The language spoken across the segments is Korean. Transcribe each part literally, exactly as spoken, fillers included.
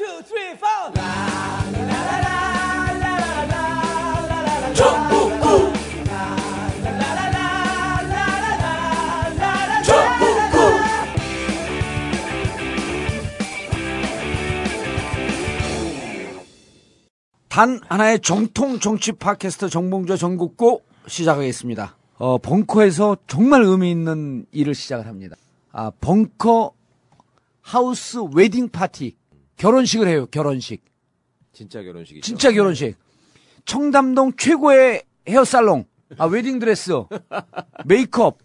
일, 이, 삼, 사. 전국구 전국구 단 하나의 정통 정치 팟캐스트 정봉주 전국구 시작하겠습니다. 어, 벙커에서 정말 의미 있는 일을 시작을 합니다. 아, 벙커 하우스 웨딩 파티. 결혼식을 해요, 결혼식. 진짜 결혼식이죠. 진짜 결혼식. 청담동 최고의 헤어살롱. 아, 웨딩드레스. 메이크업.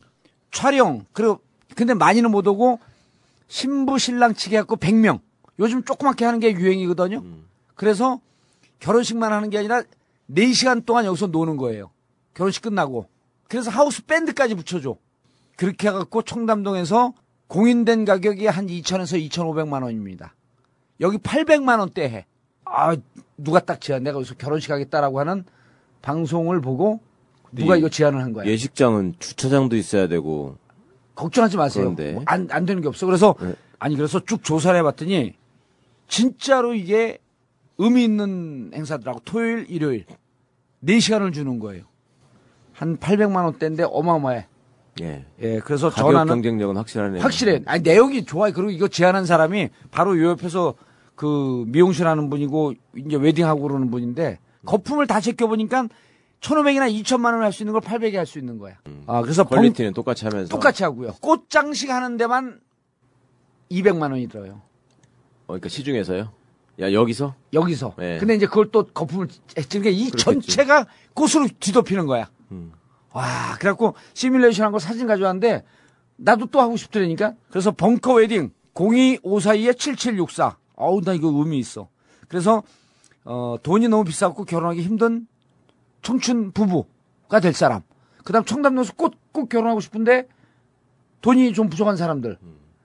촬영. 그리고, 근데 많이는 못 오고, 신부 신랑 치게 해갖고 백 명. 요즘 조그맣게 하는 게 유행이거든요. 그래서 결혼식만 하는 게 아니라 네 시간 동안 여기서 노는 거예요. 결혼식 끝나고. 그래서 하우스 밴드까지 붙여줘. 그렇게 해갖고 청담동에서 공인된 가격이 한 이천에서 이천오백만 원입니다. 여기 팔백만 원대 해. 아, 누가 딱 제안, 내가 여기서 결혼식 하겠다라고 하는 방송을 보고 누가 이거 제안을 한 거야. 예식장은 주차장도 있어야 되고. 걱정하지 마세요. 뭐 안, 안 되는 게 없어. 그래서, 네. 아니, 그래서 쭉 조사를 해봤더니 진짜로 이게 의미 있는 행사들하고 토요일, 일요일 네 시간을 주는 거예요. 한 팔백만 원대인데 어마어마해. 예. 예, 그래서 전화는. 경쟁력은 확실하네요. 확실해. 아니, 내용이 좋아요. 그리고 이거 제안한 사람이 바로 요 옆에서 그 미용실 하는 분이고, 이제 웨딩하고 그러는 분인데, 거품을 다 제껴보니까 천오백이나 이천만 원을 할 수 있는 걸 팔백에 할 수 있는 거야. 음. 아, 그래서 퀄리티는 벙... 똑같이 하면서. 똑같이 하고요. 꽃장식 하는 데만 이백만 원이 들어요. 어, 그러니까 시중에서요? 야, 여기서? 여기서. 예. 근데 이제 그걸 또 거품을, 그러니까 이 그렇겠지. 전체가 꽃으로 뒤덮이는 거야. 음. 와, 그래갖고 시뮬레이션한 거 사진 가져왔는데 나도 또 하고 싶더라니까. 그래서 벙커 웨딩 공이오사이 칠칠육사. 어우, 나 이거 의미 있어. 그래서 어, 돈이 너무 비싸고 결혼하기 힘든 청춘 부부가 될 사람. 그다음 청담동에서 꼭, 꼭 결혼하고 싶은데 돈이 좀 부족한 사람들.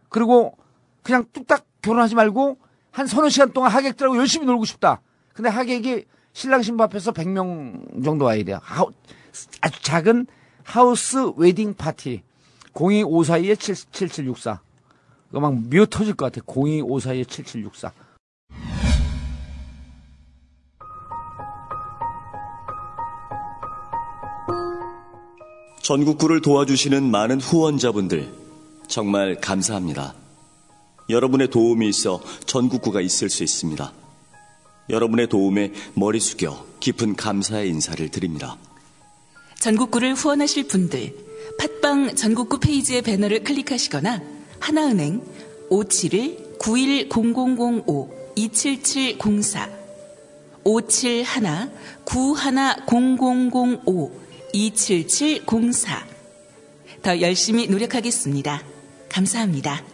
그리고 그냥 뚝딱 결혼하지 말고 한 서너 시간 동안 하객들하고 열심히 놀고 싶다. 근데 하객이 신랑 신부 앞에서 백 명 정도 와야 돼요. 하, 아주 작은 하우스 웨딩 파티. 공이오사이 칠칠육사. 이거 막 미어 터질 것 같아. 공이오사이 칠칠육사. 전국구를 도와주시는 많은 후원자분들 정말 감사합니다. 여러분의 도움이 있어 전국구가 있을 수 있습니다. 여러분의 도움에 머리 숙여 깊은 감사의 인사를 드립니다. 전국구를 후원하실 분들, 팟빵 전국구 페이지의 배너를 클릭하시거나 하나은행 오칠일 구일공공공오 이칠칠공사 오칠일 구일공공공오 이칠칠공사 더 열심히 노력하겠습니다. 감사합니다.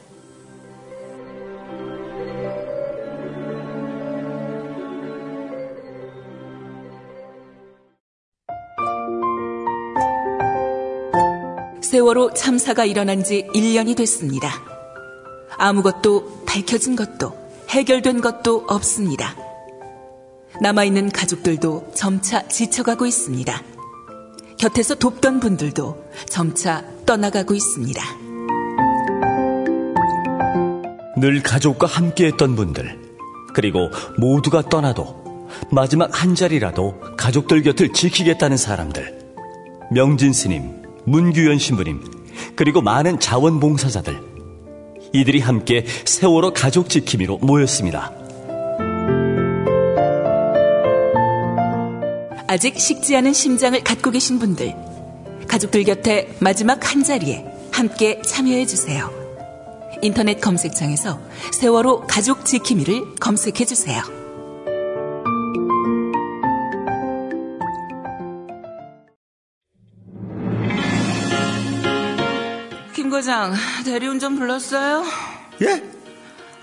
세월호 참사가 일어난 지 일 년이 됐습니다. 아무것도 밝혀진 것도 해결된 것도 없습니다. 남아있는 가족들도 점차 지쳐가고 있습니다. 곁에서 돕던 분들도 점차 떠나가고 있습니다. 늘 가족과 함께했던 분들, 그리고 모두가 떠나도 마지막 한 자리라도 가족들 곁을 지키겠다는 사람들, 명진 스님, 문규현 신부님, 그리고 많은 자원봉사자들, 이들이 함께 세월호 가족 지킴이로 모였습니다. 아직 식지 않은 심장을 갖고 계신 분들, 가족들 곁에 마지막 한자리에 함께 참여해주세요. 인터넷 검색창에서 세월호 가족 지킴이를 검색해주세요. 부장, 대리운전 불렀어요? 예?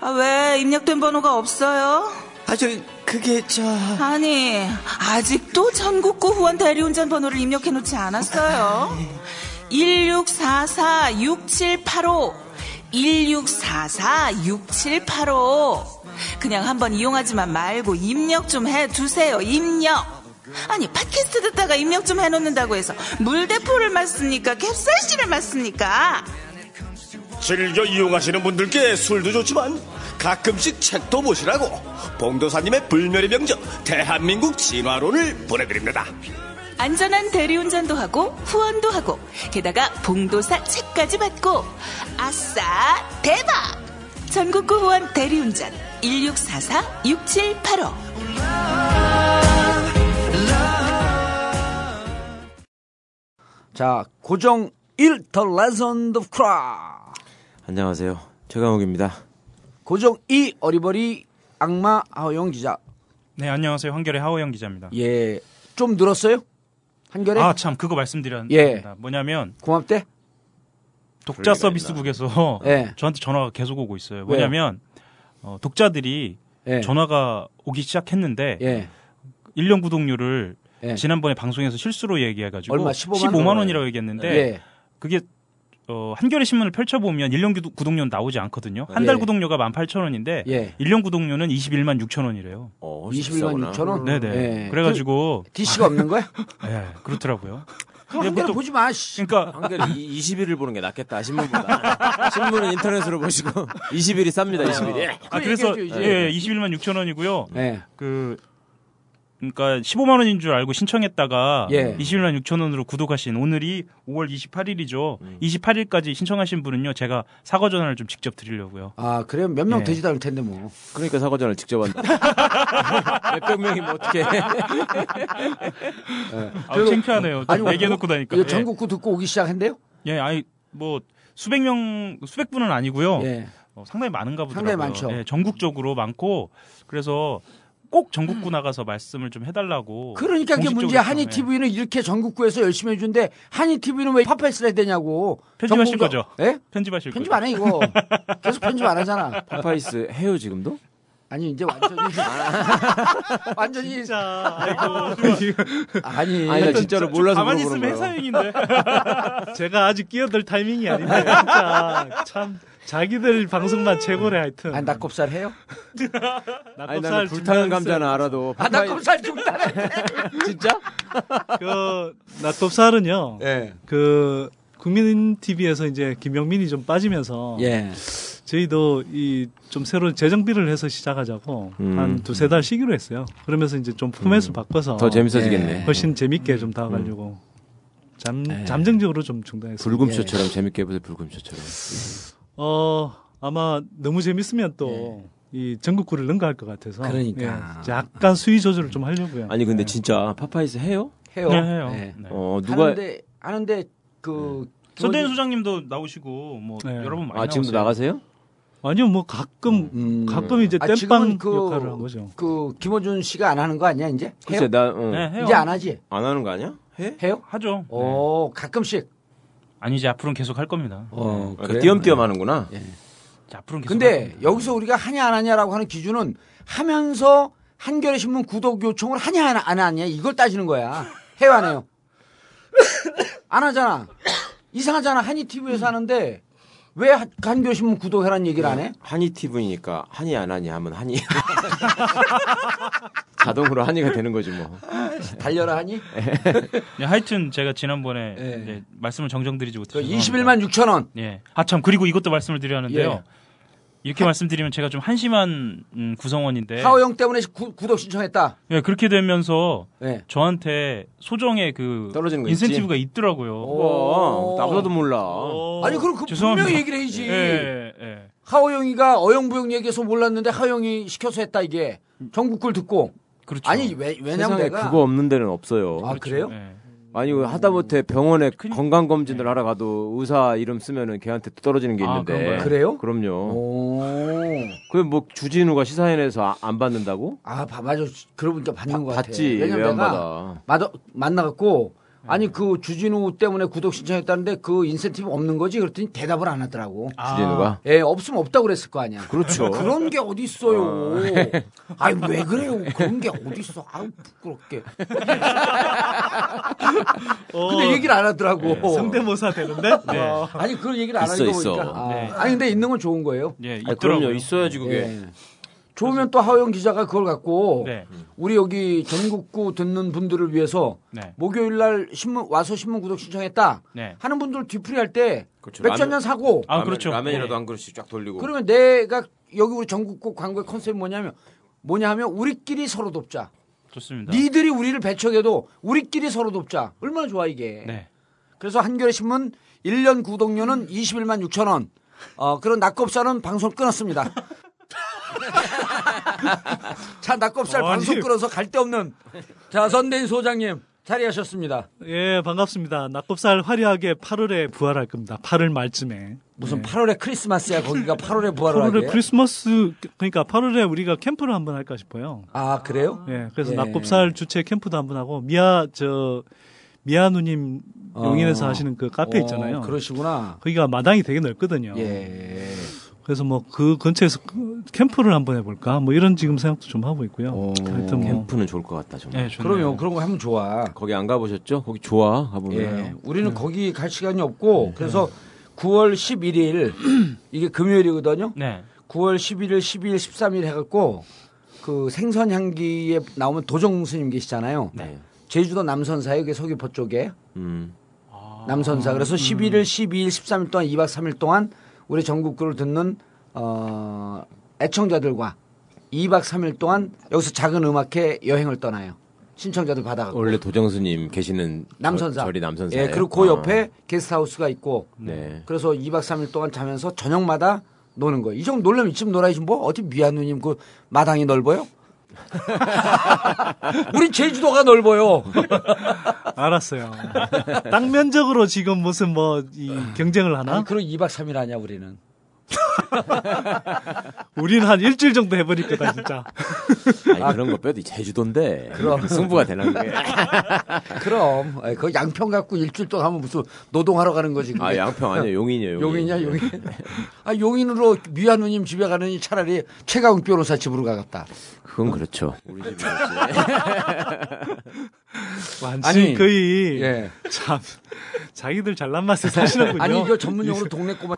아, 왜 입력된 번호가 없어요? 아, 저 그게 저... 아니, 아직도 전국구 후원 대리운전 번호를 입력해놓지 않았어요? 일육사사 육칠팔오 일육사사 육칠팔오. 그냥 한번 이용하지만 말고 입력 좀 해두세요. 입력. 아니, 팟캐스트 듣다가 입력 좀 해놓는다고 해서 물대포를 맞습니까? 캡사이신을 맞습니까? 즐겨 이용하시는 분들께 술도 좋지만 가끔씩 책도 보시라고 봉도사님의 불멸의 명저 대한민국 진화론을 보내드립니다. 안전한 대리운전도 하고 후원도 하고 게다가 봉도사 책까지 받고 아싸 대박! 전국구 후원 대리운전 일육사사 육칠팔오. 자, 고정 일 The Legend of Kra. 안녕하세요, 최강욱입니다. 고정 이 어리버리 악마 하호영 기자. 네, 안녕하세요, 한겨레 하호영 기자입니다. 예, 좀 늘었어요? 한겨레? 아, 참, 그거 말씀드렸는데. 예. 뭐냐면. 고맙대? 독자 서비스국에서 예. 저한테 전화가 계속 오고 있어요. 뭐냐면, 어, 독자들이 예. 전화가 오기 시작했는데, 예. 일 년 구독료를 예. 지난번에 방송에서 실수로 얘기해가지고, 얼마? 십오만 원이라고 얘기했는데, 예. 그게, 어, 한겨레 신문을 펼쳐보면 일 년 구독료는 나오지 않거든요. 한 달 예. 구독료가 만 팔천 원인데, 예. 일 년 구독료는 이십일만 육천 원이래요. 어, 이십일만 육천 원? 네네. 예. 그래가지고. 디씨가 없는 거야? 네, 그렇더라고요. 한겨레 보통, 보지 마. 그러니까 한겨레 이십일을 보는 게 낫겠다. 신문보다. 신문은 인터넷으로 보시고 이십일이 쌉니다. 이십일이. 아, 그래서 예, 이십일만 육천 원이고요. 네. 그 그러니까 십오만 원인 줄 알고 신청했다가 예. 이십일만 육천 원으로 구독하신 오늘이 오월 이십팔일이죠. 음. 이십팔일까지 신청하신 분은요. 제가 사과 전화를 좀 직접 드리려고요. 아, 그래요? 몇 명 예. 되지도 않을 텐데 뭐. 그러니까 사과 전화를 직접 한다. 몇백 명이 뭐 어떻게. 네. 아, 창피하네요. 얘기해 놓고 다니까. 예. 전국구 듣고 오기 시작한대요? 예, 아니 뭐 수백 명, 수백 분은 아니고요. 예. 어, 상당히 많은가 보더라고요. 상당히 많죠. 예, 전국적으로 많고 그래서 꼭 전국구 나가서 말씀을 좀 해달라고. 그러니까 그게 문제야. 한이티비는 이렇게 전국구에서 열심히 해주는데 한이티비는 왜 파파이스를 해야 되냐고. 편집하실 거죠? 예? 편집하실 거죠? 편집 안 해 이거. 계속 편집 안 하잖아. 파파이스 해요 지금도? 아니 이제 완전히 완전히 진짜 아이고 아니 아니 진짜로 몰라서 가만히 있으면 회사형인데 제가 아직 끼어들 타이밍이 아닌데 진짜 참 자기들 방송만 최고래 하여튼. 아니 낙곱살 해요? 낙곱살 불타는 감자는 알아도. 아 낙곱살 중단해. 진짜? 그 낙곱살은요. 네. 그 국민 티비에서 이제 김영민이 좀 빠지면서. 예. 저희도 이 좀 새로운 재정비를 해서 시작하자고 음. 한 두세 달 쉬기로 했어요. 그러면서 이제 좀 포맷을 음. 바꿔서 더 재밌어지겠네. 훨씬 재밌게 좀 다가가려고 잠 음. 잠정적으로 좀 중단했어요. 불금쇼처럼 예. 재밌게 해보세요. 불금쇼처럼. 어 아마 너무 재밌으면 또. 예. 이 전국구를 능가할 것 같아서. 그러니까. 예, 약간 수위 조절을 좀 하려고요. 아니 근데 네. 진짜 파파이스 해요? 해요. 네, 해요. 네. 네. 어 누가 하는데, 하는데 그 선대인 네. 소장님도 나오시고 뭐 네. 여러 분 많이 나오세요. 아 지금도 나가세요? 아니요, 뭐 가끔 음. 가끔 이제 땜빵 아, 그, 역할을 한 거죠. 그 김원준 씨가 안 하는 거 아니야 이제? 글쎄 나 응. 네, 해요. 이제 안 하지. 안 하는 거 아니야? 해? 해요? 하죠. 오 네. 가끔씩. 아니 이제 앞으로는 계속 할 겁니다. 어 네. 그래? 띄엄띄엄 하는구나. 네. 자, 근데 여기서 우리가 하냐 안 하냐라고 하는 기준은 하면서 한겨레 신문 구독 요청을 하냐 안 하냐 이걸 따지는 거야. 해요 안 해요? 안 하잖아. 이상하잖아. 한이티비에서 하는데 왜 한겨레 신문 구독해라는 얘기를 안 해? 한이티비니까 한이 안 하냐 하면 한이 자동으로 한이가 되는 거지 뭐. 달려라 한이? 네, 하여튼 제가 지난번에 네. 네, 말씀을 정정드리지 못해서 이십일만 육천 원. 예. 아 참 그리고 이것도 말씀을 드려야 하는데요. 예. 이렇게 하... 말씀드리면 제가 좀 한심한 음, 구성원인데 하호영 때문에 구, 구독 신청했다. 예, 그렇게 되면서 예. 저한테 소정의 그 인센티브가 있지? 있더라고요. 나보다도 몰라. 오~ 아니 그럼 그 분명히 얘기를 해야지. 예, 예. 하호영이가 어영부영 얘기해서 몰랐는데 하호영이 시켜서 했다 이게 전국구를 듣고. 그렇죠. 아니 왜 왜냐면 내가 그거 없는 데는 없어요. 아 그렇죠. 그래요? 예. 아니 하다못해 병원에 큰... 건강검진을 하러 가도 의사 이름 쓰면은 걔한테 또 떨어지는 게 있는데. 아, 그래요? 그럼요. 오. 그게 뭐 주진우가 시사인에서 안 받는다고? 아, 맞아. 그러고 보니까 받는 거 같아. 받지. 왜 안 받아? 맞아. 만나갖고 아니 그 주진우 때문에 구독 신청했다는데 그 인센티브 없는 거지? 그랬더니 대답을 안 하더라고. 아. 주진우가? 예, 없으면 없다고 그랬을 거 아니야. 그렇죠. 그런 게 어디 있어요? 아, 왜 그래요? 그런 게 어디 있어? 아우 부끄럽게. 어. 근데 얘기를 안 하더라고. 네. 성대모사 되는데? 네. 어. 아니 그런 얘기를 안 하니까 보니까. 아. 네. 아니 근데 있는 건 좋은 거예요. 예, 아, 그럼요. 있어야지 그게. 예. 좋으면 또 하호영 기자가 그걸 갖고 네. 우리 여기 전국구 듣는 분들을 위해서 네. 목요일 날 신문 와서 신문 구독 신청했다 네. 하는 분들 뒤풀이할 때 그렇죠. 맥주 한 잔 사고 아, 그렇죠. 라면이라도 한 그릇씩 쫙 돌리고 그러면 내가 여기 우리 전국구 광고의 컨셉이 뭐냐면 뭐냐 하면 우리끼리 서로 돕자. 좋습니다. 니들이 우리를 배척해도 우리끼리 서로 돕자. 얼마나 좋아 이게. 네. 그래서 한겨레 신문 일 년 구독료는 이십일만 육천 원. 어, 그런 낙곱살은 방송 끊었습니다. 자, 낙곱살 아니. 방송 끌어서 갈 데 없는 자 선대인 소장님 자리하셨습니다. 예, 반갑습니다. 낙곱살 화려하게 팔월에 부활할 겁니다. 팔월 말쯤에 무슨 네. 팔월에 크리스마스야 거기가 팔월에 부활을 하게. 팔월에 크리스마스 그러니까 팔월에 우리가 캠프를 한번 할까 싶어요. 아 그래요? 예, 그래서 예. 낙곱살 주최 캠프도 한번 하고 미아 저 미아누님 용인에서 어. 하시는 그 카페 있잖아요. 어, 그러시구나. 거기가 마당이 되게 넓거든요. 예. 그래서 뭐 그 근처에서 캠프를 한번 해볼까 뭐 이런 지금 생각도 좀 하고 있고요. 오, 하여튼 뭐. 캠프는 좋을 것 같다 정말. 네, 그럼요. 그런 거 하면 좋아. 거기 안 가보셨죠? 거기 좋아 가보면. 예, 우리는 네. 거기 갈 시간이 없고 네. 그래서 구월 십일일 이게 금요일이거든요. 네. 구월 십일일, 십이일, 십삼일 해갖고 그 생선향기에 나오면 도정수님 계시잖아요. 네. 제주도 남선사에 그게 서귀포 쪽에 음. 남선사. 그래서 음. 십일일, 십이일, 십삼일 동안 이박 삼일 동안 우리 전국구를 듣는 어, 애청자들과 이박 삼일 동안 여기서 작은 음악회 여행을 떠나요. 신청자들 받아가고. 원래 도정수님 계시는 남선사. 저, 저리 남선사. 예, 그리고 그 옆에 아. 게스트하우스가 있고. 네. 그래서 이박 삼일 동안 자면서 저녁마다 노는 거예요. 이 정도 놀려면 이쯤 놀아야지 뭐 어디 미아누님 그 마당이 넓어요? 우리 제주도가 넓어요. 알았어요. 땅 면적으로 지금 무슨 뭐 이 경쟁을 하나? 아니, 그럼 이박 삼일 하냐 우리는? 우리는 한 일주일 정도 해버릴 거다 진짜. 아니, 아 그런 거 빼도 제주도인데. 그럼 승부가 되는 게. 그럼 그 양평 갖고 일주일 동안 하면 무슨 노동하러 가는 거지. 그게. 아 양평 아니야 용인이에요. 용인. 용인이야 용인. 아 용인으로 미아누님 집에 가느니 차라리 최강욱 변호사 집으로 가겠다. 그건 그렇죠. 우리 집이 완전히 거의 예. 참 자기들 잘난 맛에 사시는군요. 아니 이거 전문용어로 동네 꼬마.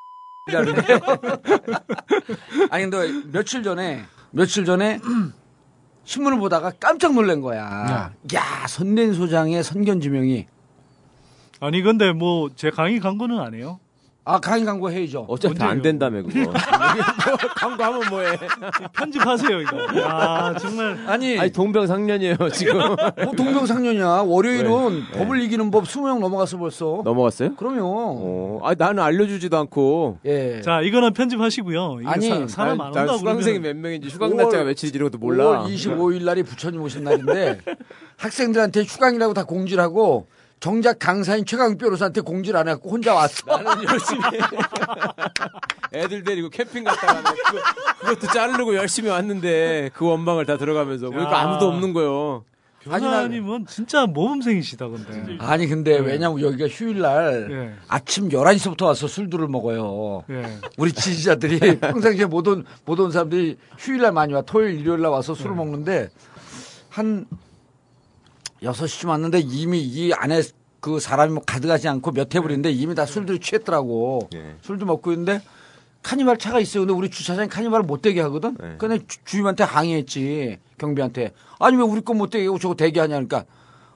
아니 근데 며칠 전에 며칠 전에 신문을 보다가 깜짝 놀란 거야. 네. 야 선대인 소장의 선견지명이. 아니 근데 뭐 제 강의 광고는 안 해요? 아 강의 광고 해야죠. 어차피 안 된다며 그거. 광고하면 뭐해? 편집하세요 이거. 아 정말. 아니, 아니 동병상련이에요 지금. 뭐 동병상련이야. 월요일은 네. 법을 네. 이기는 법 이십 명 넘어갔어 벌써. 넘어갔어요? 그럼요. 아 나는 알려주지도 않고. 예. 자 이거는 편집하시고요. 이거 아니 사, 사람 안 온다고. 수강생이 몇 명인지 휴강 날짜가 며칠인지 이런 것도 몰라. 오월 이십오일 날이 부처님 오신 날인데 학생들한테 휴강이라고 다 공지를 하고. 정작 강사인 최강욱 변호사한테 공지를 안 해갖고 혼자 왔어. 나는 열심히 애들 데리고 캠핑 갔다가 그거, 그것도 자르려고 열심히 왔는데 그 원망을 다 들어가면서 그러니까 아무도 없는 거예요. 변호사님은 진짜 모범생이시다 근데. 아니 근데 네. 왜냐면 여기가 휴일날 네. 아침 열한 시부터 와서 술들을 먹어요. 네. 우리 지지자들이 평상시에 못 온, 못 온 사람들이 휴일날 많이 와. 토요일 일요일날 와서 술을 네. 먹는데 한 여섯 시쯤 왔는데 이미 이 안에 그 사람이 뭐 가득하지 않고 몇 테이블인데 이미 다 술들이 취했더라고. 네. 술도 먹고 있는데 카니발 차가 있어요. 근데 우리 주차장에 카니발을 못 대게 하거든. 네. 근데 주, 주임한테 항의했지. 경비한테. 아니 왜 우리 거 못 대게 하고 저거 대게 하냐 그러니까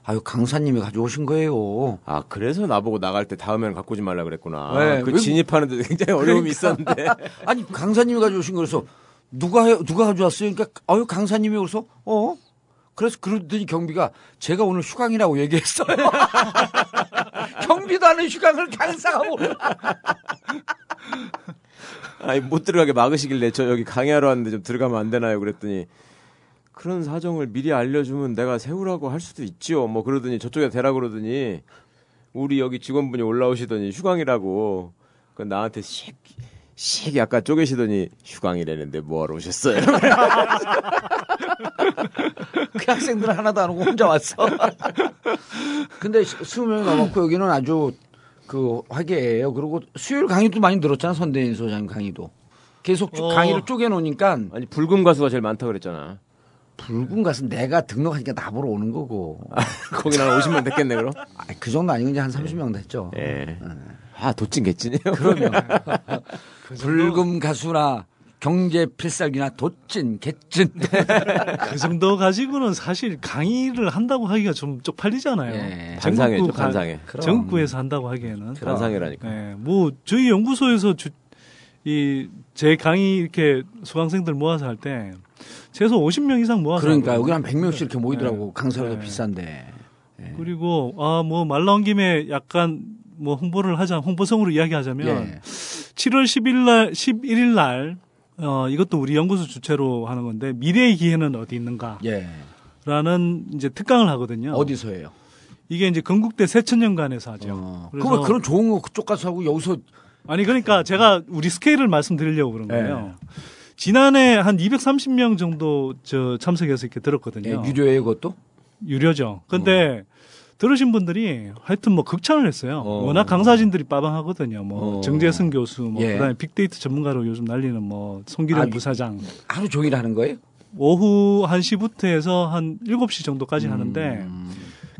아유 강사님이 가져오신 거예요. 아 그래서 나보고 나갈 때 다음에는 갖고 오지 말라 그랬구나. 네. 그 진입하는 데 굉장히 어려움이 그러니까. 있었는데. 아니 강사님이 가져오신 거라서 누가 누가 가져왔어요. 그러니까 아유 강사님이 그래서 어? 그래서 그러더니 경비가 제가 오늘 휴강이라고 얘기했어요. 경비도 하는 휴강을 강사하고. 아니, 못 들어가게 막으시길래 저 여기 강의하러 왔는데 좀 들어가면 안 되나요? 그랬더니 그런 사정을 미리 알려주면 내가 세우라고 할 수도 있지요. 뭐 그러더니 저쪽에 대라 그러더니 우리 여기 직원분이 올라오시더니 휴강이라고 그 나한테 씩, 씩 약간 쪼개시더니 휴강이라는데 뭐하러 오셨어요? 그 학생들은 하나도 안 오고 혼자 왔어. 근데 스무 명이 넘었고 여기는 아주 그 화기애애예요. 그리고 수요일 강의도 많이 늘었잖아. 선대인 소장님 강의도. 계속 쭉 어. 강의를 쪼개놓으니까. 아니 붉은 가수가 제일 많다고 그랬잖아. 붉은 가수는 내가 등록하니까 나보러 오는 거고. 아, 거긴 한 오십 명 됐겠네 그럼? 아, 그 정도 아니고 이제 한 삼십 명 됐죠. 예. 네. 아 도찐 개찐이요? 그럼요. 붉은 가수나 경제 필살기나 도찐, 개찐. 그 정도 가지고는 사실 강의를 한다고 하기가 좀 쪽팔리잖아요. 예, 간상회죠, 간상회. 전국구에서 한다고 하기에는. 간상회라니까. 예, 뭐 저희 연구소에서 주, 이 제 강의 이렇게 수강생들 모아서 할 때 최소 오십 명 이상 모아서. 그러니까 여기 한 백 명씩 이렇게 모이더라고. 예, 강사료도 예. 비싼데. 예. 그리고 아, 뭐 말 나온 김에 약간 뭐 홍보를 하자, 홍보성으로 이야기하자면 예. 칠월 십일일 날 어, 이것도 우리 연구소 주최로 하는 건데, 미래의 기회는 어디 있는가? 예. 라는 이제 특강을 하거든요. 어디서 해요? 이게 이제 건국대 새천년관에서 하죠. 어. 그럼 그런 좋은 거 그쪽 가서 하고 여기서. 아니, 그러니까 제가 우리 스케일을 말씀드리려고 그런 거예요. 예. 지난해 한 이백삼십 명 정도 저 참석해서 이렇게 들었거든요. 예, 유료예요, 그것도? 유료죠. 근데 어. 들으신 분들이 하여튼 뭐 극찬을 했어요. 어. 워낙 강사진들이 빠방하거든요. 뭐 어. 정재승 교수, 뭐 예. 그다음에 빅데이터 전문가로 요즘 날리는 뭐 송기령 아, 부사장. 하루 종일 하는 거예요? 오후 한 시부터 해서 한 일곱 시 정도까지 음. 하는데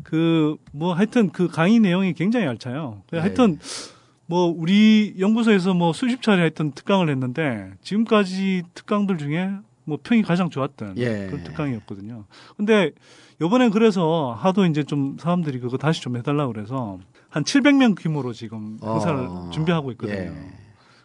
그 뭐 하여튼 그 강의 내용이 굉장히 알차요. 하여튼 예. 뭐 우리 연구소에서 뭐 수십 차례 하여튼 특강을 했는데 지금까지 특강들 중에 뭐 평이 가장 좋았던 예. 그런 특강이었거든요. 근데 요번엔 그래서 하도 이제 좀 사람들이 그거 다시 좀 해달라고 그래서 한 칠백 명 규모로 지금 행사를 어, 준비하고 있거든요. 예.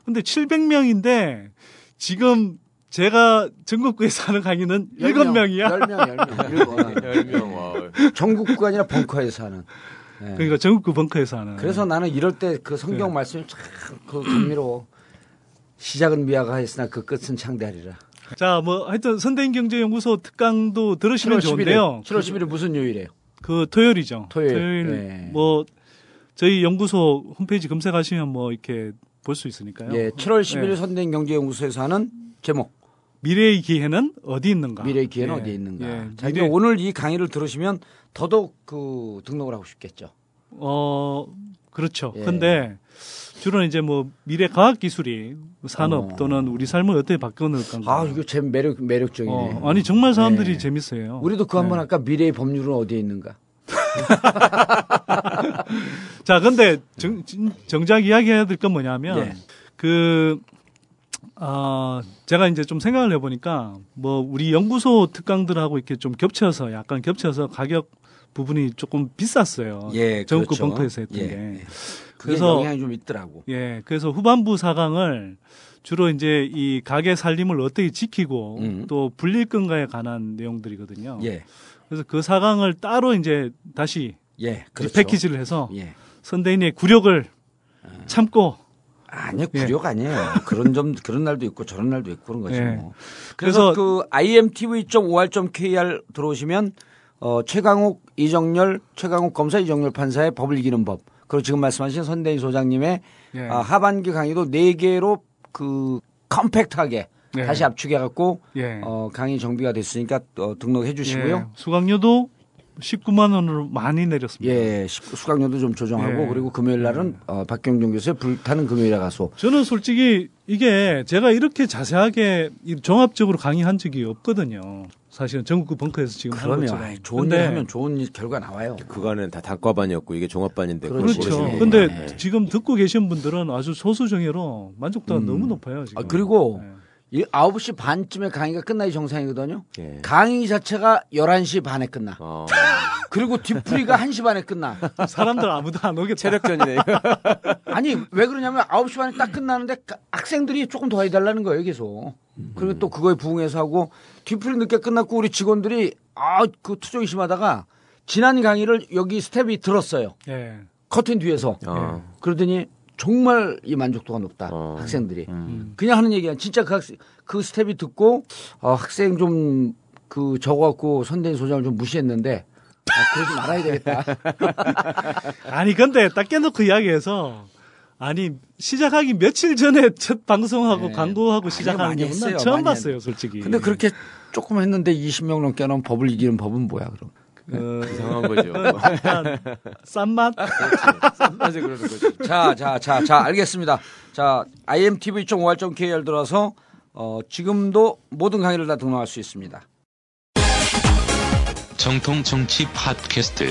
근데 칠백 명인데 지금 제가 전국구에서 하는 강의는 열 명, 일곱 명이야. 열 명, 열 명. 열 명, 와. 전국구가 아니라 벙커에서 하는. 네. 그러니까 전국구 벙커에서 하는. 그래서 나는 이럴 때 그 성경 말씀이 참 그 감미로워. 시작은 미화가 했으나 그 끝은 창대하리라. 자, 뭐 하여튼 선대인 경제 연구소 특강도 들으시면 좋은데요. 칠월 십일일 무슨 요일이에요? 그 토요일이죠. 토요일. 토요일 네. 뭐 저희 연구소 홈페이지 검색하시면 뭐 이렇게 볼 수 있으니까요. 예, 칠월 십일일 네. 선대인 경제 연구소에서 하는 제목. 미래의 기회는 어디 있는가? 미래의 기회는 예. 어디에 있는가? 예. 자, 미래... 오늘 이 강의를 들으시면 더더욱 그 등록을 하고 싶겠죠. 어, 그렇죠. 예. 근데 주로 이제 뭐 미래 과학 기술이 산업 어. 또는 우리 삶을 어떻게 바꿔놓을 건가. 아, 이거 참 매력 매력적이네. 어, 아니 정말 사람들이 네. 재밌어요. 우리도 그 한번 네. 할까? 미래의 법률은 어디에 있는가. 자, 근데 정, 정작 이야기해야 될 건 뭐냐면 네. 그 아, 제가 이제 좀 생각을 해보니까 뭐 우리 연구소 특강들하고 이렇게 좀 겹쳐서 약간 겹쳐서 가격 부분이 조금 비쌌어요. 예, 전국구 그렇죠. 벙커에서 했던 예, 게. 예. 그래서 영향이 좀 있더라고. 예, 그래서 후반부 사 강을 주로 이제 이 가게 살림을 어떻게 지키고 음. 또 불릴 건가에 관한 내용들이거든요. 예. 그래서 그 사 강을 따로 이제 다시 예, 그렇죠. 패키지를 해서 예. 선대인의 굴욕을 음. 참고. 아니요, 굴욕 예. 아니에요. 그런 점 그런 날도 있고 저런 날도 있고 그런 거죠. 예. 뭐. 그래서, 그래서 그 아이엠티브이 닷 오알 닷 케이알 들어오시면. 어, 최강욱, 이정열, 최강욱 검사, 이정열 판사의 법을 이기는 법. 그리고 지금 말씀하신 선대인 소장님의 예. 어, 하반기 강의도 네 개로 그 컴팩트하게 예. 다시 압축해갖고 예. 어, 강의 정비가 됐으니까 어, 등록해 주시고요. 예. 수강료도 십구만 원으로 많이 내렸습니다. 예, 수강료도 좀 조정하고 예. 그리고 금요일 날은 예. 어, 박경준 교수의 불타는 금요일에 가서. 저는 솔직히 이게 제가 이렇게 자세하게 종합적으로 강의한 적이 없거든요. 사실은 전국구 벙커에서 지금 하는 거죠. 그러면 좋은 일 하면 좋은 결과 나와요. 그거는 다 단과반이었고 이게 종합반인데. 그렇죠. 그런데 네. 지금 듣고 계신 분들은 아주 소수 정예로 만족도가 음. 너무 높아요. 지금. 아, 그리고 네. 아홉 시 반쯤에 강의가 끝나기 정상이거든요. 네. 강의 자체가 열한 시 반에 끝나. 어. 그리고 뒷풀이가 한 시 반에 끝나. 사람들 아무도 안 오겠다. 체력전이네. 아니 왜 그러냐면 아홉 시 반에 딱 끝나는데 학생들이 조금 더 해달라는 거예요. 계속. 그리고 음. 또 그거에 부응해서 하고 뒤풀이 늦게 끝났고 우리 직원들이 아, 그 투정이 심하다가 지난 강의를 여기 스텝이 들었어요. 예. 커튼 뒤에서. 어. 그러더니 정말 이 만족도가 높다. 어. 학생들이. 음. 그냥 하는 얘기야. 진짜 그, 학생, 그 스텝이 듣고 어, 학생 좀 그 저거 갖고 선대인 소장을 좀 무시했는데 아, 그러지 말아야 되겠다. 아니 근데 딱 깨놓고 이야기해서 아니 시작하기 며칠 전에 첫 방송하고 네. 광고하고 시작하는 게 했어요. 처음 봤어요, 했... 솔직히. 근데 그렇게 조금 했는데 이십 명 넘게 하는 법을 이기는 법은 뭐야, 그럼? 그... 네. 이상한 거죠. 싼맛? 싼맛에 그러는 거죠. 자, 자, 자, 자, 알겠습니다. 자, 아이엠티브이 닷 오알 닷 케이알 들어서 어, 지금도 모든 강의를 다 등록할 수 있습니다. 정통 정치 팟캐스트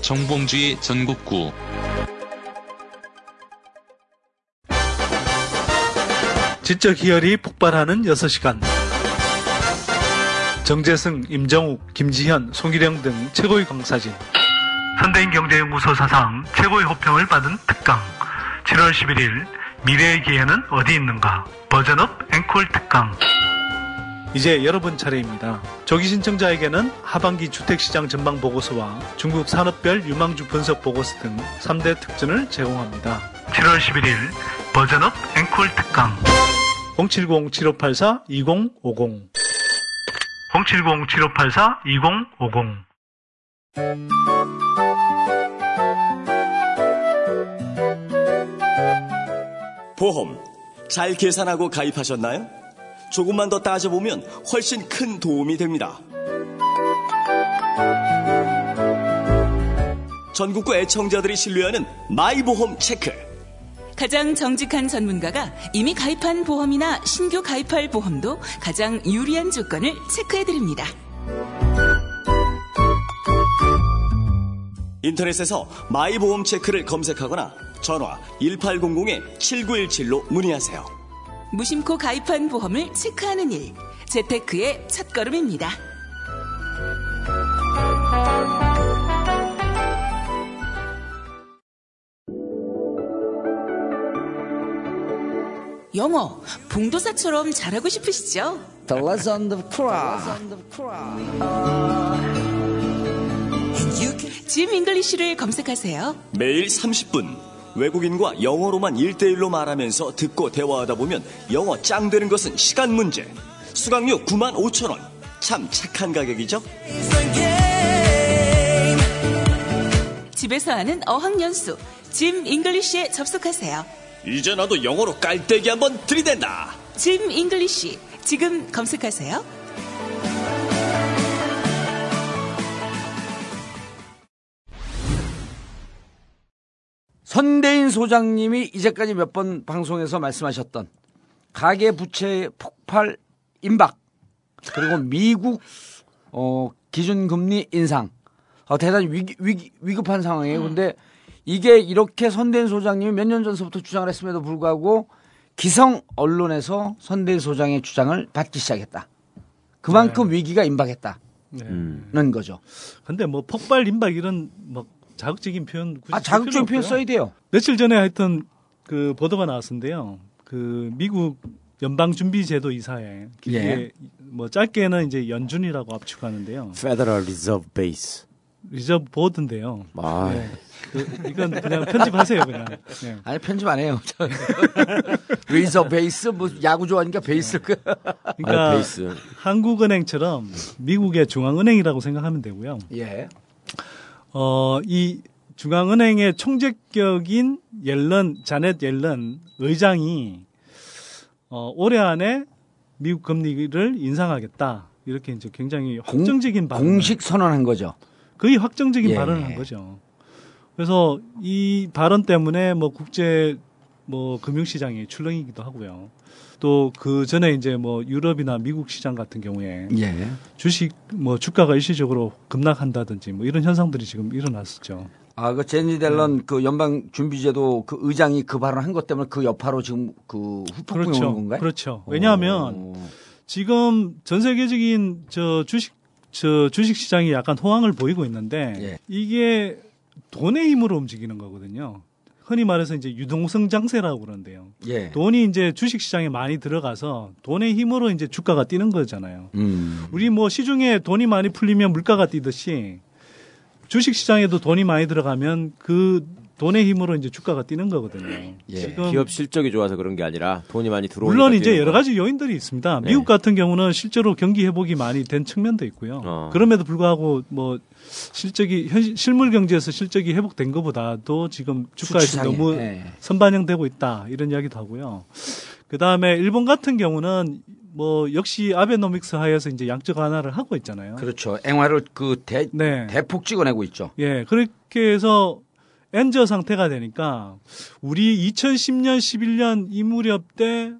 정봉주의 전국구. 지적희열이 폭발하는 여섯 시간. 정재승, 임정욱, 김지현, 송기령 등 최고의 강사진. 선대인 경제 연구소 사상 최고의 호평을 받은 특강. 칠월 십일일 미래의 기회는 어디 있는가? 버전업 앵콜 특강. 이제 여러분 차례입니다. 조기 신청자에게는 하반기 주택시장 전망 보고서와 중국 산업별 유망주 분석 보고서 등 삼 대 특전을 제공합니다. 칠월 십일일 버전업 앵콜 특강. 공칠공 칠오팔사 이공오공 공칠공 칠오팔사 이공오공. 보험 잘 계산하고 가입하셨나요? 조금만 더 따져보면 훨씬 큰 도움이 됩니다. 전국구 애청자들이 신뢰하는 마이보험 체크. 가장 정직한 전문가가 이미 가입한 보험이나 신규 가입할 보험도 가장 유리한 조건을 체크해드립니다. 인터넷에서 마이보험 체크를 검색하거나 전화 일팔공공 칠구일칠로 문의하세요. 무심코 가입한 보험을 체크하는 일, 재테크의 첫걸음입니다. 영어, 봉도사처럼 잘하고 싶으시죠? The Legend of Kra. 짐 잉글리시를 검색하세요. 매일 삼십 분. 외국인과 영어로만 일대일로 말하면서 듣고 대화하다 보면 영어 짱 되는 것은 시간 문제. 수강료 구만 오천 원. 참 착한 가격이죠? 집에서 하는 어학연수. 짐 잉글리시에 접속하세요. 이제 나도 영어로 깔때기 한번 들이댄다. 짐 잉글리시. 지금 검색하세요. 선대인 소장님이 이제까지 몇 번 방송에서 말씀하셨던 가계부채 폭발 임박, 그리고 미국 어, 기준금리 인상, 어, 대단히 위기, 위기, 위급한 상황이에요. 그런데 음. 이게 이렇게 선대인 소장님이 몇 년 전서부터 주장을 했음에도 불구하고 기성 언론에서 선대인 소장의 주장을 받기 시작했다. 그만큼 네. 위기가 임박했다는 네. 거죠. 근데 뭐 폭발 임박 이런 뭐 자극적인 표현 굳이 아 자극적인 표현 써야 돼요. 며칠 전에 하여튼 그 보도가 나왔는데요. 그 미국 연방준비제도 이사회 이게 예. 뭐 짧게는 이제 연준이라고 압축하는데요. Federal Reserve Base. 리저브 보드인데요. 아. 네. 그, 이건 그냥 편집하세요 그냥. 네. 아니 편집 안 해요. 리저브 베이스 뭐 야구 좋아하니까 베이스. 네. 그러니까 아니, 베이스. 한국은행처럼 미국의 중앙은행이라고 생각하면 되고요. 예. 어, 이 중앙은행의 총재격인 옐런, 재닛 옐런 의장이 어, 올해 안에 미국 금리를 인상하겠다. 이렇게 이제 굉장히 확정적인 발언. 공식 선언한 거죠. 거의 확정적인 예. 발언을 한 거죠. 그래서 이 발언 때문에 뭐 국제 뭐 금융시장이 출렁이기도 하고요. 또 그 전에 이제 뭐 유럽이나 미국 시장 같은 경우에 예. 주식 뭐 주가가 일시적으로 급락한다든지 뭐 이런 현상들이 지금 일어났었죠. 아, 그 재닛 옐런 음. 그 연방 준비제도 그 의장이 그 발언한 것 때문에 그 여파로 지금 그 후폭풍이 그렇죠. 오는 건가요? 그렇죠. 왜냐하면 오. 지금 전 세계적인 저 주식 저 주식 시장이 약간 호황을 보이고 있는데 예. 이게 돈의 힘으로 움직이는 거거든요. 흔히 말해서 이제 유동성 장세라고 그러는데요. 예. 돈이 이제 주식 시장에 많이 들어가서 돈의 힘으로 이제 주가가 뛰는 거잖아요. 음. 우리 뭐 시중에 돈이 많이 풀리면 물가가 뛰듯이 주식 시장에도 돈이 많이 들어가면 그 돈의 힘으로 이제 주가가 뛰는 거거든요. 예. 지금 기업 실적이 좋아서 그런 게 아니라 돈이 많이 들어오니까. 물론 이제 여러 가지 요인들이 있습니다. 미국 예. 같은 경우는 실제로 경기 회복이 많이 된 측면도 있고요. 어. 그럼에도 불구하고 뭐 실적이 현, 실물 경제에서 실적이 회복된 것보다도 지금 주가에서 너무 네. 선반영되고 있다 이런 이야기도 하고요. 그 다음에 일본 같은 경우는 뭐 역시 아베노믹스 하에서 이제 양적 완화를 하고 있잖아요. 그렇죠. 엔화를 그 대, 네. 대폭 찍어내고 있죠. 예, 그렇게 해서 엔저 상태가 되니까 우리 이천십년 십일년 이 무렵 때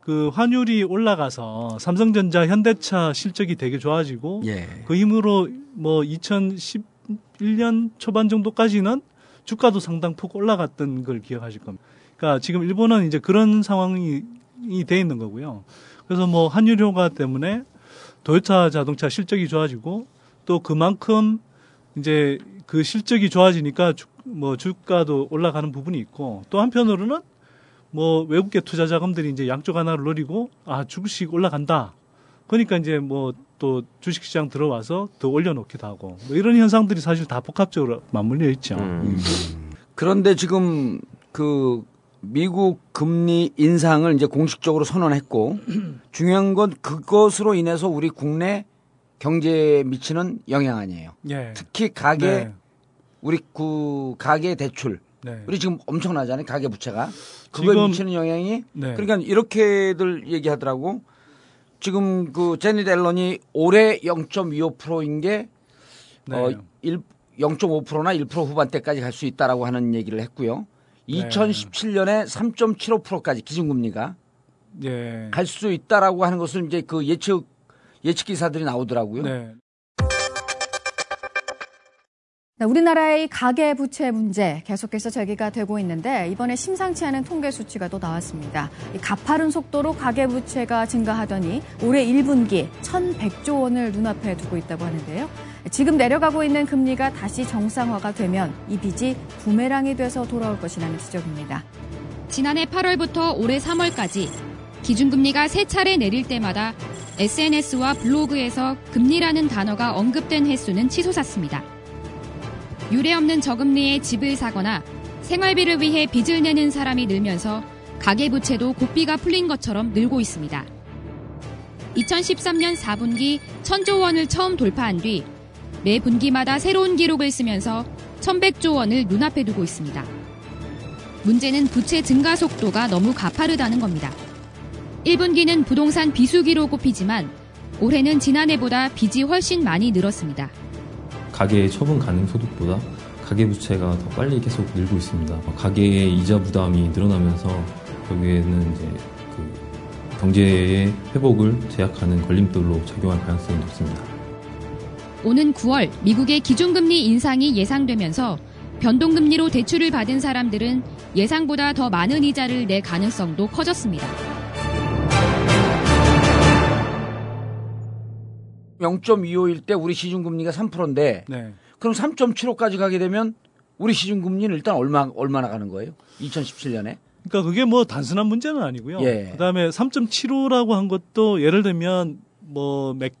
그 환율이 올라가서 삼성전자, 현대차 실적이 되게 좋아지고 예. 그 힘으로 뭐 이천십일년 초반 정도까지는 주가도 상당폭 올라갔던 걸 기억하실 겁니다. 그러니까 지금 일본은 이제 그런 상황이 형성이 돼 있는 거고요. 그래서 뭐 환율 효과 때문에 도요타 자동차 실적이 좋아지고 또 그만큼 이제 그 실적이 좋아지니까 주, 뭐 주가도 올라가는 부분이 있고 또 한편으로는 뭐 외국계 투자 자금들이 이제 양쪽 하나를 노리고 아 주식 올라간다. 그러니까 이제 뭐 또 주식시장 들어와서 더 올려놓기도 하고 뭐 이런 현상들이 사실 다 복합적으로 맞물려 있죠. 음. 그런데 지금 그 미국 금리 인상을 이제 공식적으로 선언했고 중요한 건 그것으로 인해서 우리 국내 경제에 미치는 영향 아니에요. 예. 특히 가계 네. 우리 그 가계 대출 네. 우리 지금 엄청나잖아요. 가계 부채가 그거에 미치는 영향이 네. 그러니까 이렇게들 얘기하더라고. 지금 그 재닛 옐런이 올해 영 점 이오 퍼센트인 게 네. 어, 영 점 오 퍼센트나 일 퍼센트 후반대까지 갈 수 있다라고 하는 얘기를 했고요. 네. 이천십칠 년에 삼 점 칠오 퍼센트까지 기준금리가 네. 갈 수 있다라고 하는 것을 이제 그 예측 예측 기사들이 나오더라고요. 네. 우리나라의 가계 부채 문제 계속해서 제기가 되고 있는데 이번에 심상치 않은 통계 수치가 또 나왔습니다. 이 가파른 속도로 가계 부채가 증가하더니 올해 일 분기 천백조 원을 눈앞에 두고 있다고 하는데요. 지금 내려가고 있는 금리가 다시 정상화가 되면 이 빚이 부메랑이 돼서 돌아올 것이라는 지적입니다. 지난해 팔월부터 올해 삼월까지 기준금리가 세 차례 내릴 때마다 에스엔에스와 블로그에서 금리라는 단어가 언급된 횟수는 치솟았습니다. 유례 없는 저금리에 집을 사거나 생활비를 위해 빚을 내는 사람이 늘면서 가계부채도 고삐가 풀린 것처럼 늘고 있습니다. 이천십삼 년 사 분기 천조 원을 처음 돌파한 뒤 매 분기마다 새로운 기록을 쓰면서 천백조 원을 눈앞에 두고 있습니다. 문제는 부채 증가 속도가 너무 가파르다는 겁니다. 일 분기는 부동산 비수기로 꼽히지만 올해는 지난해보다 빚이 훨씬 많이 늘었습니다. 가계 처분 가능 소득보다 가계부채가 더 빨리 계속 늘고 있습니다. 가계의 이자 부담이 늘어나면서 거기에는 이제 그 경제의 회복을 제약하는 걸림돌로 작용할 가능성이 높습니다. 오는 구월 미국의 기준금리 인상이 예상되면서 변동금리로 대출을 받은 사람들은 예상보다 더 많은 이자를 낼 가능성도 커졌습니다. 영 점 이오일 때 우리 시중금리가 삼 퍼센트인데 네. 그럼 삼 점 칠오까지 가게 되면 우리 시중금리는 일단 얼마, 얼마나 가는 거예요? 이천십칠 년에. 그러니까 그게 뭐 단순한 문제는 아니고요. 예. 그다음에 삼 점 칠오라고 한 것도 예를 들면 뭐 맥,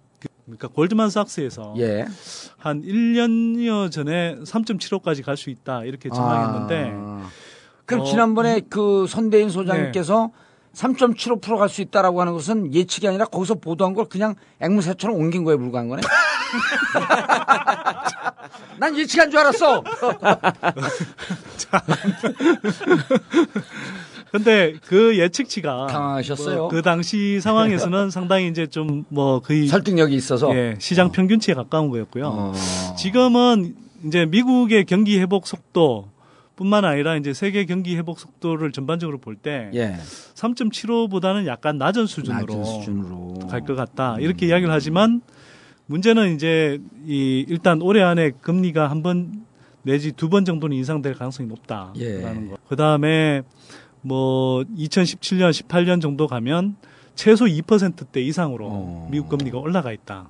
그러니까 골드만삭스에서 예. 한 일 년여 전에 삼 점 칠오까지 갈 수 있다 이렇게 전망했는데 아. 그럼 어, 지난번에 그 선대인 소장님께서 네. 삼 점 칠오 퍼센트 갈 수 있다라고 하는 것은 예측이 아니라 거기서 보도한 걸 그냥 앵무새처럼 옮긴 거에 불과한 거네. 난 예측한 줄 알았어. 근데 그 예측치가 당황하셨어요. 뭐 그 당시 상황에서는 상당히 이제 좀 뭐 거의 설득력이 있어서 예, 시장 평균치에 가까운 거였고요. 어. 지금은 이제 미국의 경기 회복 속도 뿐만 아니라 이제 세계 경기 회복 속도를 전반적으로 볼 때 예. 삼 점 칠오보다는 약간 낮은 수준으로, 낮은 수준으로. 갈 것 같다 이렇게 음. 이야기를 하지만 문제는 이제 이 일단 올해 안에 금리가 한 번 내지 두 번 정도는 인상될 가능성이 높다라는 예. 거. 그 다음에 뭐 이천십칠 년, 십팔 년 정도 가면 최소 이 퍼센트대 이상으로 어. 미국 금리가 올라가 있다.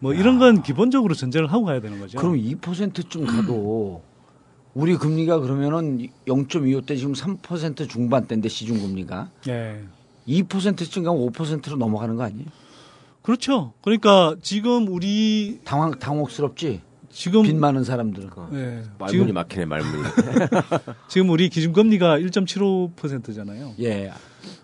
뭐 야. 이런 건 기본적으로 전제를 하고 가야 되는 거죠. 그럼 이 퍼센트쯤 가도. 우리 금리가 그러면은 영 점 이오 때 지금 삼 퍼센트 중반대인데 시중금리가 예. 이 퍼센트쯤 가면 오 퍼센트로 넘어가는 거 아니에요? 그렇죠. 그러니까 지금 우리 당황 당혹스럽지. 지금 빚 많은 사람들은 예. 말문이 막히네 말문이. 지금 우리 기준금리가 일 점 칠오 퍼센트잖아요. 예.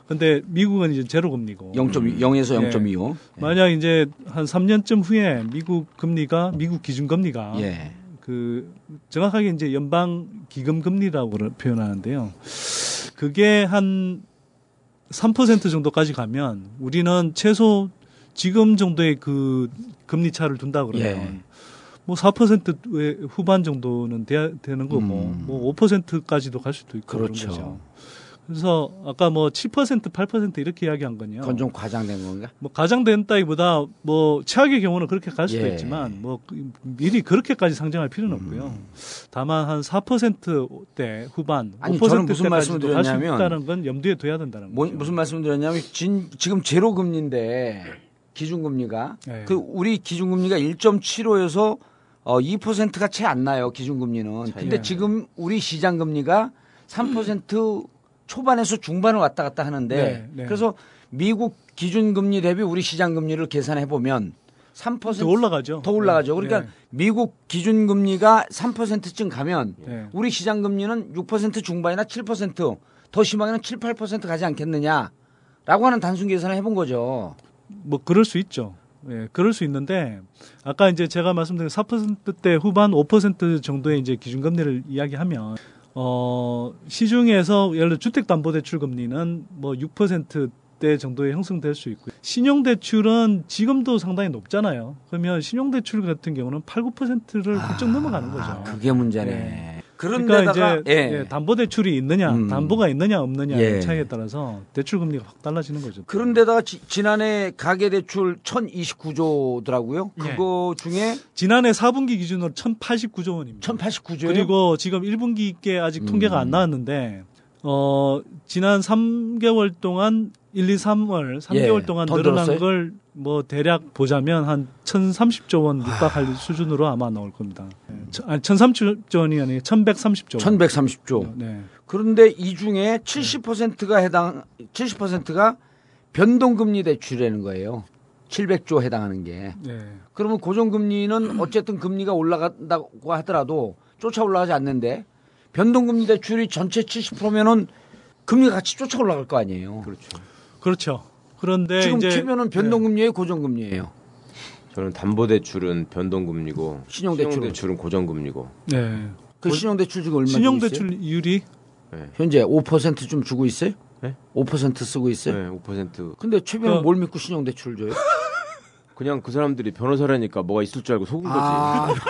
근데 미국은 이제 제로 금리고 영 점 영에서 예. 영 점 이오. 예. 만약 이제 한 삼 년쯤 후에 미국 금리가 미국 기준금리가 예. 그 정확하게 이제 연방 기금 금리라고 표현하는데요. 그게 한 삼 퍼센트 정도까지 가면 우리는 최소 지금 정도의 그 금리 차를 둔다 그러면 예. 뭐 사 퍼센트 후반 정도는 돼야 되는 거고 음. 뭐 오 퍼센트까지도 갈 수도 있고 그렇죠. 그런 거죠. 그래서 아까 뭐 칠 퍼센트, 팔 퍼센트 이렇게 이야기한 건요. 그건 좀 과장된 건가? 뭐 과장된다기보다 뭐 최악의 경우는 그렇게 갈 수도 예. 있지만 뭐 미리 그렇게까지 상정할 필요는 없고요. 음. 다만 한 사 퍼센트대 후반, 아니, 오 퍼센트 때까지도 갈 수 있다는 건 염두에 둬야 된다는 뭐, 거죠. 무슨 말씀을 드렸냐면 진, 지금 제로 금리인데 기준금리가 예. 그 우리 기준금리가 일 점 칠오에서 어, 이 퍼센트가 채 안 나요. 기준금리는. 근데 예. 지금 우리 시장금리가 삼 퍼센트 음. 초반에서 중반을 왔다 갔다 하는데 네, 네. 그래서 미국 기준금리 대비 우리 시장금리를 계산해 보면 삼 퍼센트 더 올라가죠. 더 올라가죠. 그러니까 네. 미국 기준금리가 삼 퍼센트쯤 가면 네. 우리 시장금리는 육 퍼센트 중반이나 칠 퍼센트 더 심하게는 칠, 팔 퍼센트 가지 않겠느냐라고 하는 단순 계산을 해본 거죠. 뭐 그럴 수 있죠. 예, 그럴 수 있는데 아까 이제 제가 말씀드린 사 퍼센트대 후반 오 퍼센트 정도의 이제 기준금리를 이야기하면. 어, 시중에서 예를 들어 주택담보대출금리는 뭐 육 퍼센트대 정도에 형성될 수 있고요. 신용대출은 지금도 상당히 높잖아요. 그러면 신용대출 같은 경우는 팔, 구 퍼센트를 훌쩍 아, 넘어가는 거죠. 그게 문제네. 네. 그런데다가 그러니까 이제 예. 예, 담보대출이 있느냐, 음. 담보가 있느냐 없느냐의 예. 차이에 따라서 대출금리가 확 달라지는 거죠. 그런데다가 지, 지난해 가계대출 천이십구 조더라고요. 예. 그거 중에 지난해 사 분기 기준으로 천팔십구 조 원입니다. 천팔십구 조요? 그리고 지금 일 분기께 아직 음. 통계가 안 나왔는데 어, 지난 삼 개월 동안 일, 이, 삼월 삼 개월 예. 동안 늘어난 걸 뭐 대략 보자면 한 천삼십 조 원 육박할 하... 수준으로 아마 나올 겁니다. 아니, 천삼십 조 원이 아니에요. 천백삼십 조 원. 천백삼십 조. 네. 그런데 이 중에 칠십 퍼센트가 해당, 칠십 퍼센트가 변동금리 대출이라는 거예요. 칠백 조 해당하는 게. 네. 그러면 고정금리는 어쨌든 금리가 올라간다고 하더라도 쫓아 올라가지 않는데 변동금리 대출이 전체 칠십 퍼센트면은 금리가 같이 쫓아 올라갈 거 아니에요. 그렇죠. 그렇죠. 그런데 지금 이제 키면은 변동금리예요, 네. 고정금리예요. 저는 담보대출은 변동금리고 신용대출은, 신용대출은 고정금리고. 네. 그 신용대출 지금 얼마? 신용대출율이 네. 현재 오 퍼센트 좀 주고 있어요? 네. 오 퍼센트 쓰고 있어요? 네, 오 퍼센트. 근데 최변은 어. 뭘 믿고 신용대출을 줘요? 그냥 그 사람들이 변호사라니까 뭐가 있을 줄 알고 속은 아. 거지.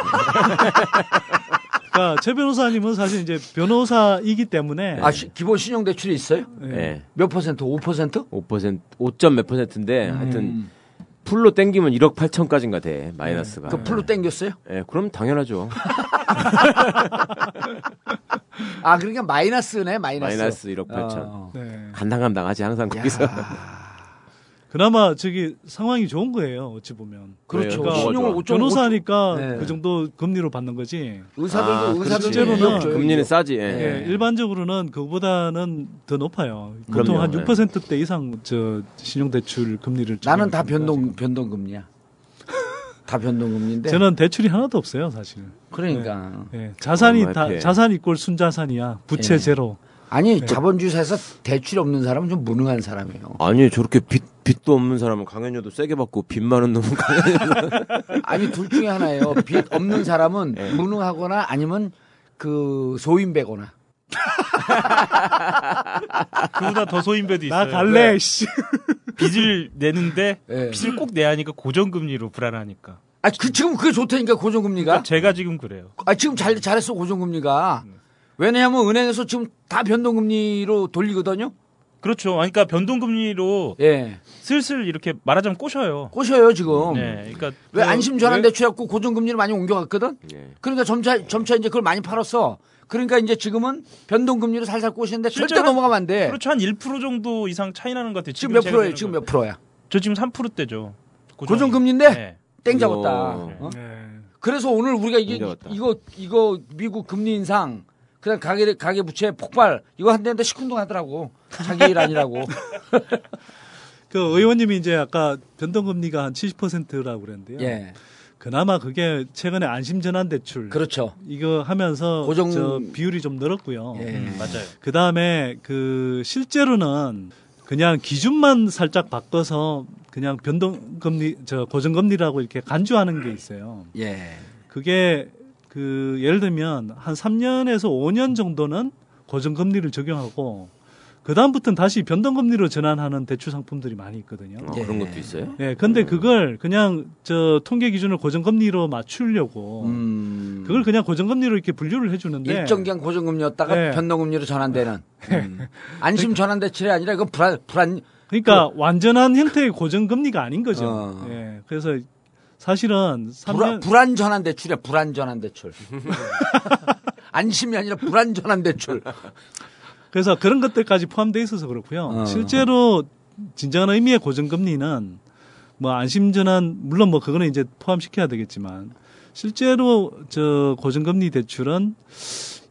그러니까 최 변호사님은 사실 이제 변호사이기 때문에 아 시, 기본 신용 대출이 있어요? 네. 몇 퍼센트? 오 퍼센트? 오 퍼센트 오. 몇 퍼센트인데 음. 하여튼 풀로 땡기면 일억 팔천까지인가 돼. 마이너스가. 네. 그 풀로 땡겼어요? 예. 네, 그럼 당연하죠. 아, 그러니까 마이너스네, 마이너스. 마이너스 일억 팔천. 어. 네. 간당간당하지 항상 거기서. 그나마 저기 상황이 좋은 거예요. 어찌 보면. 그렇죠. 그러니까 신용을 변호사니까 네. 그 정도 금리로 받는 거지. 의사들도 아, 의사들은 금리는 싸지. 예. 예. 일반적으로는 그보다는 더 높아요. 보통 한 육 퍼센트대 이상 저 신용 대출 금리를 나는 다 변동 변동 금리야. 다 변동 금리인데. 저는 대출이 하나도 없어요, 사실. 그러니까. 예. 예. 자산이 다 자산 이꼴 순자산이야. 부채 예. 제로. 아니 네. 자본주의사에서 대출이 없는 사람은 좀 무능한 사람이에요. 아니 저렇게 빚, 빚도 없는 사람은 강연료도 세게 받고 빚 많은 놈은 강연료도 아니 둘 중에 하나예요. 빚 없는 사람은 네. 무능하거나 아니면 그 소인배거나 그보다 더 소인배도 있어요. 나 갈래 네. 씨. 빚을 내는데 네. 빚을 꼭 내야 하니까 고정금리로 불안하니까 아, 그, 지금 그게 좋다니까 고정금리가 그러니까 제가 지금 그래요. 아, 지금 잘, 잘했어 고정금리가 네. 왜냐하면 은행에서 지금 다 변동금리로 돌리거든요. 그렇죠. 아니, 그러니까 변동금리로 예. 슬슬 이렇게 말하자면 꼬셔요. 꼬셔요 지금. 네. 그러니까 왜 안심전환대출해갖고 고정금리를 많이 옮겨갔거든. 예. 그러니까 점차 점차 이제 그걸 많이 팔았어. 그러니까 이제 지금은 변동금리로 살살 꼬시는데 절대 넘어가면 안 돼. 그렇죠. 한 일 퍼센트 정도 이상 차이 나는 것 같아요. 지금, 지금 몇 프로예요? 지금 몇 프로야? 저 지금 삼 퍼센트대죠. 고정. 고정금리인데 네. 땡 잡았다. 어? 네. 그래서 오늘 우리가 이게 이거 이거 미국 금리 인상. 그냥 가계, 가계 부채 폭발, 이거 한대는데 시큰둥 하더라고. 자기 일 아니라고. 그 의원님이 이제 아까 변동금리가 한 칠십 퍼센트라고 그랬는데요. 예. 그나마 그게 최근에 안심전환대출. 그렇죠. 이거 하면서 고정... 저 비율이 좀 늘었고요. 예. 음, 맞아요. 그 다음에 그 실제로는 그냥 기준만 살짝 바꿔서 그냥 변동금리, 저 고정금리라고 이렇게 간주하는 게 있어요. 예. 그게 그 예를 들면 한 삼 년에서 오 년 정도는 고정금리를 적용하고 그다음부터는 다시 변동금리로 전환하는 대출 상품들이 많이 있거든요. 아, 그런 것도 있어요? 네. 근데 음. 그걸 그냥 저 통계 기준을 고정금리로 맞추려고 음. 그걸 그냥 고정금리로 이렇게 분류를 해주는데 일정 기간 고정금리였다가 네. 변동금리로 전환되는 음. 안심 전환 대출이 아니라 이건 불안 불안 그러니까 그, 완전한 형태의 고정금리가 아닌 거죠. 어. 네, 그래서 사실은 불안, 불안 전환 대출이야. 불안 전환 대출. 안심이 아니라 불안 전환 대출. 그래서 그런 것들까지 포함되어 있어서 그렇고요. 어. 실제로 진정한 의미의 고정금리는 뭐 안심전환, 물론 뭐 그거는 이제 포함시켜야 되겠지만 실제로 저 고정금리 대출은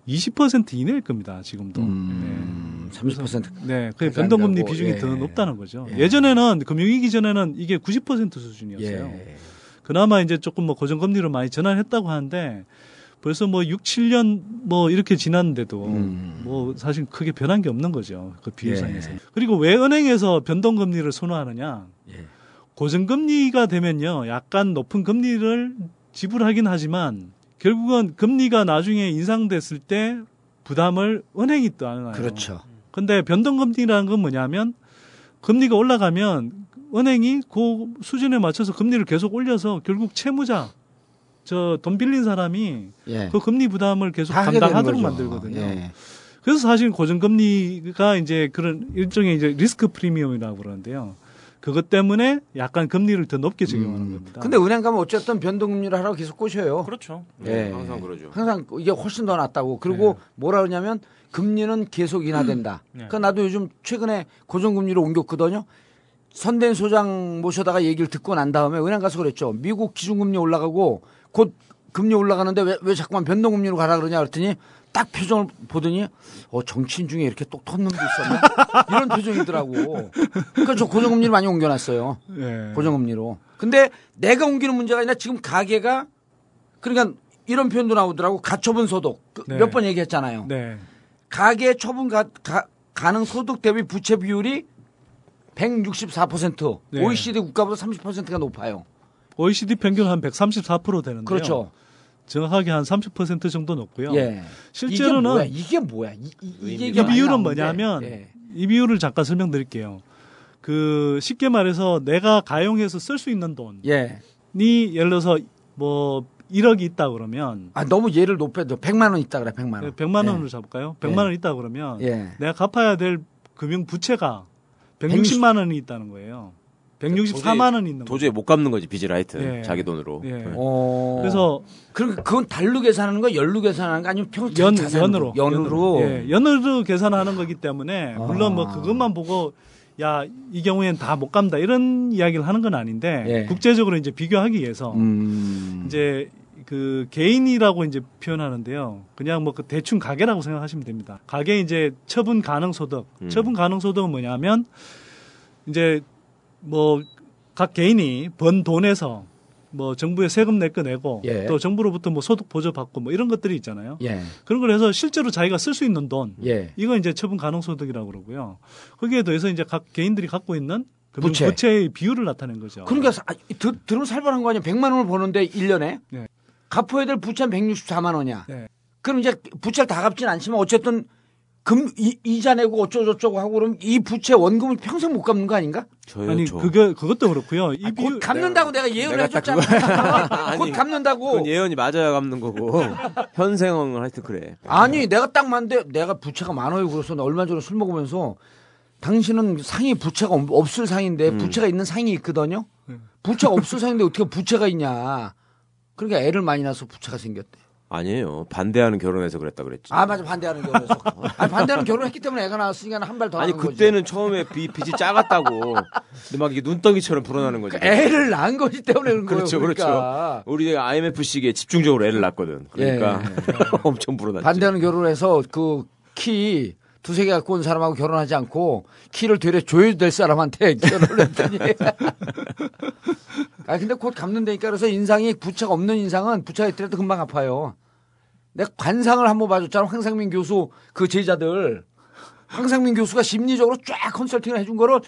이십 퍼센트 이내일 겁니다. 지금도. 음, 네. 삼십 퍼센트. 네. 그 변동금리 되고, 비중이 예. 더 높다는 거죠. 예. 예전에는 금융위기 전에는 이게 구십 퍼센트 수준이었어요. 예. 그나마 이제 조금 뭐 고정금리로 많이 전환했다고 하는데 벌써 뭐 육, 칠 년 뭐 이렇게 지났는데도 음. 뭐 사실 크게 변한 게 없는 거죠. 그 비율상에서. 예. 그리고 왜 은행에서 변동금리를 선호하느냐. 예. 고정금리가 되면요. 약간 높은 금리를 지불하긴 하지만 결국은 금리가 나중에 인상됐을 때 부담을 은행이 또 안아요. 그렇죠. 근데 변동금리라는 건 뭐냐면 금리가 올라가면 은행이 그 수준에 맞춰서 금리를 계속 올려서 결국 채무자 저 돈 빌린 사람이 예. 그 금리 부담을 계속 감당하도록 만들거든요. 예. 그래서 사실 고정금리가 이제 그런 일종의 이제 리스크 프리미엄이라고 그러는데요. 그것 때문에 약간 금리를 더 높게 적용하는 음. 겁니다. 근데 은행 가면 어쨌든 변동금리를 하라고 계속 꼬셔요. 그렇죠. 예. 네, 항상 그러죠. 항상 이게 훨씬 더 낫다고. 그리고 예. 뭐라 그러냐면 금리는 계속 인하된다. 음. 그러니까 나도 요즘 최근에 고정금리로 옮겼거든요. 선대인 소장 모셔다가 얘기를 듣고 난 다음에 은행 가서 그랬죠. 미국 기준금리 올라가고 곧 금리 올라가는데 왜, 왜 자꾸만 변동금리로 가라 그러냐 그랬더니 딱 표정을 보더니 어 정치인 중에 이렇게 똑 터는 게 있었나 이런 표정이더라고. 그러니까 저 고정금리를 많이 옮겨놨어요. 네. 고정금리로. 근데 내가 옮기는 문제가 아니라 지금 가계가 그러니까 이런 표현도 나오더라고. 가처분 소득 네. 몇 번 얘기했잖아요. 네. 가계 처분 가, 가, 가능 소득 대비 부채 비율이 백육십사 퍼센트 네. 오이시디 국가보다 삼십 퍼센트가 높아요. 오이시디 평균 한 백삼십사 퍼센트 되는데요. 그렇죠. 정확하게 한 삼십 퍼센트 정도 높고요. 예. 실제로는 이게 뭐야? 이게, 뭐야? 이, 이, 이게 이 비율은 뭐냐면 예. 이 비율을 잠깐 설명드릴게요. 그 쉽게 말해서 내가 가용해서 쓸 수 있는 돈이 예. 예를 들어서 뭐 일억이 있다 그러면 아 너무 예를 높여도 백만 원 있다 그래 백만 원. 네, 백만 원으로 예. 잡을까요? 백만 원 있다 그러면 예. 내가 갚아야 될 금융 부채가 백육십만 원이 있다는 거예요. 백육십사만 원이 있는 거죠. 도저히 못 갚는 거지 비지라이트 예. 자기 돈으로. 예. 네. 그래서 그럼 그건 달로 계산하는 거, 연로 계산하는 거 아니면 평 연, 연으로 연으로 연으로. 예. 연으로 계산하는 거기 때문에 물론 아. 뭐 그것만 보고 야 이 경우에는 다 못 갚는다 이런 이야기를 하는 건 아닌데 예. 국제적으로 이제 비교하기 위해서 음. 이제 그 개인이라고 이제 표현하는데요. 그냥 뭐 그 대충 가계라고 생각하시면 됩니다. 가계 이제 처분 가능 소득, 음. 처분 가능 소득은 뭐냐면 이제 뭐 각 개인이 번 돈에서 뭐 정부에 세금 낼 거 내고 예. 또 정부로부터 뭐 소득 보조 받고 뭐 이런 것들이 있잖아요. 예. 그런 걸 해서 실제로 자기가 쓸 수 있는 돈, 예. 이건 이제 처분 가능 소득이라고 그러고요. 거기에 더해서 이제 각 개인들이 갖고 있는 금융 부채. 부채의 비율을 나타낸 거죠. 그러니까 아, 들으면 살벌한 거 아니야? 백만 원을 버는데 일 년에 예. 갚아야 될 부채는 백육십사만 원이야. 예. 그럼 이제 부채를 다 갚지는 않지만 어쨌든. 금 이, 이자 내고 어쩌고저쩌고 하고 그럼 이 부채 원금을 평생 못 갚는 거 아닌가? 저요, 아니 저. 그게 그것도 그렇고요. 이 아, 비율... 곧 갚는다고 내가, 내가 예언을 해줬잖아. 아니, 곧 갚는다고. 그건 예언이 맞아야 갚는 거고 현생은 하여튼 그래. 아니 네. 내가 딱 맞는데 내가 부채가 많아요. 그래서 나 얼마 전에 술 먹으면서 당신은 상이 부채가 없을 상인데 음. 부채가 있는 상이 있거든요. 음. 부채가 없을 상인데 어떻게 부채가 있냐. 그러니까 애를 많이 낳아서 부채가 생겼대. 아니에요. 반대하는 결혼해서 그랬다 그랬지. 아 맞아 반대하는 결혼해서. 아니, 반대하는 결혼했기 때문에 애가 나왔으니까 한 발 더. 아니 그때는 거지. 처음에 빛, 빛이 작았다고. 근데 막 이게 눈덩이처럼 불어나는 거지. 그러니까 애를 낳은 거기 때문에 그런 그렇죠, 거예요. 그렇죠, 그렇죠. 우리 아이엠에프 시기에 집중적으로 애를 낳았거든. 그러니까 예, 예, 예. 엄청 불어났지. 반대하는 결혼해서 그 키 두세 개 갖고 온 사람하고 결혼하지 않고 키를 되려 조율될 사람한테 결혼을 했더니. 아 근데 곧 갚는다니까. 그래서 인상이 부채가 없는 인상은 부채가 있더라도 금방 갚아요. 내가 관상을 한번 봐줬잖아. 황상민 교수 그 제자들. 황상민 교수가 심리적으로 쫙 컨설팅을 해준 거를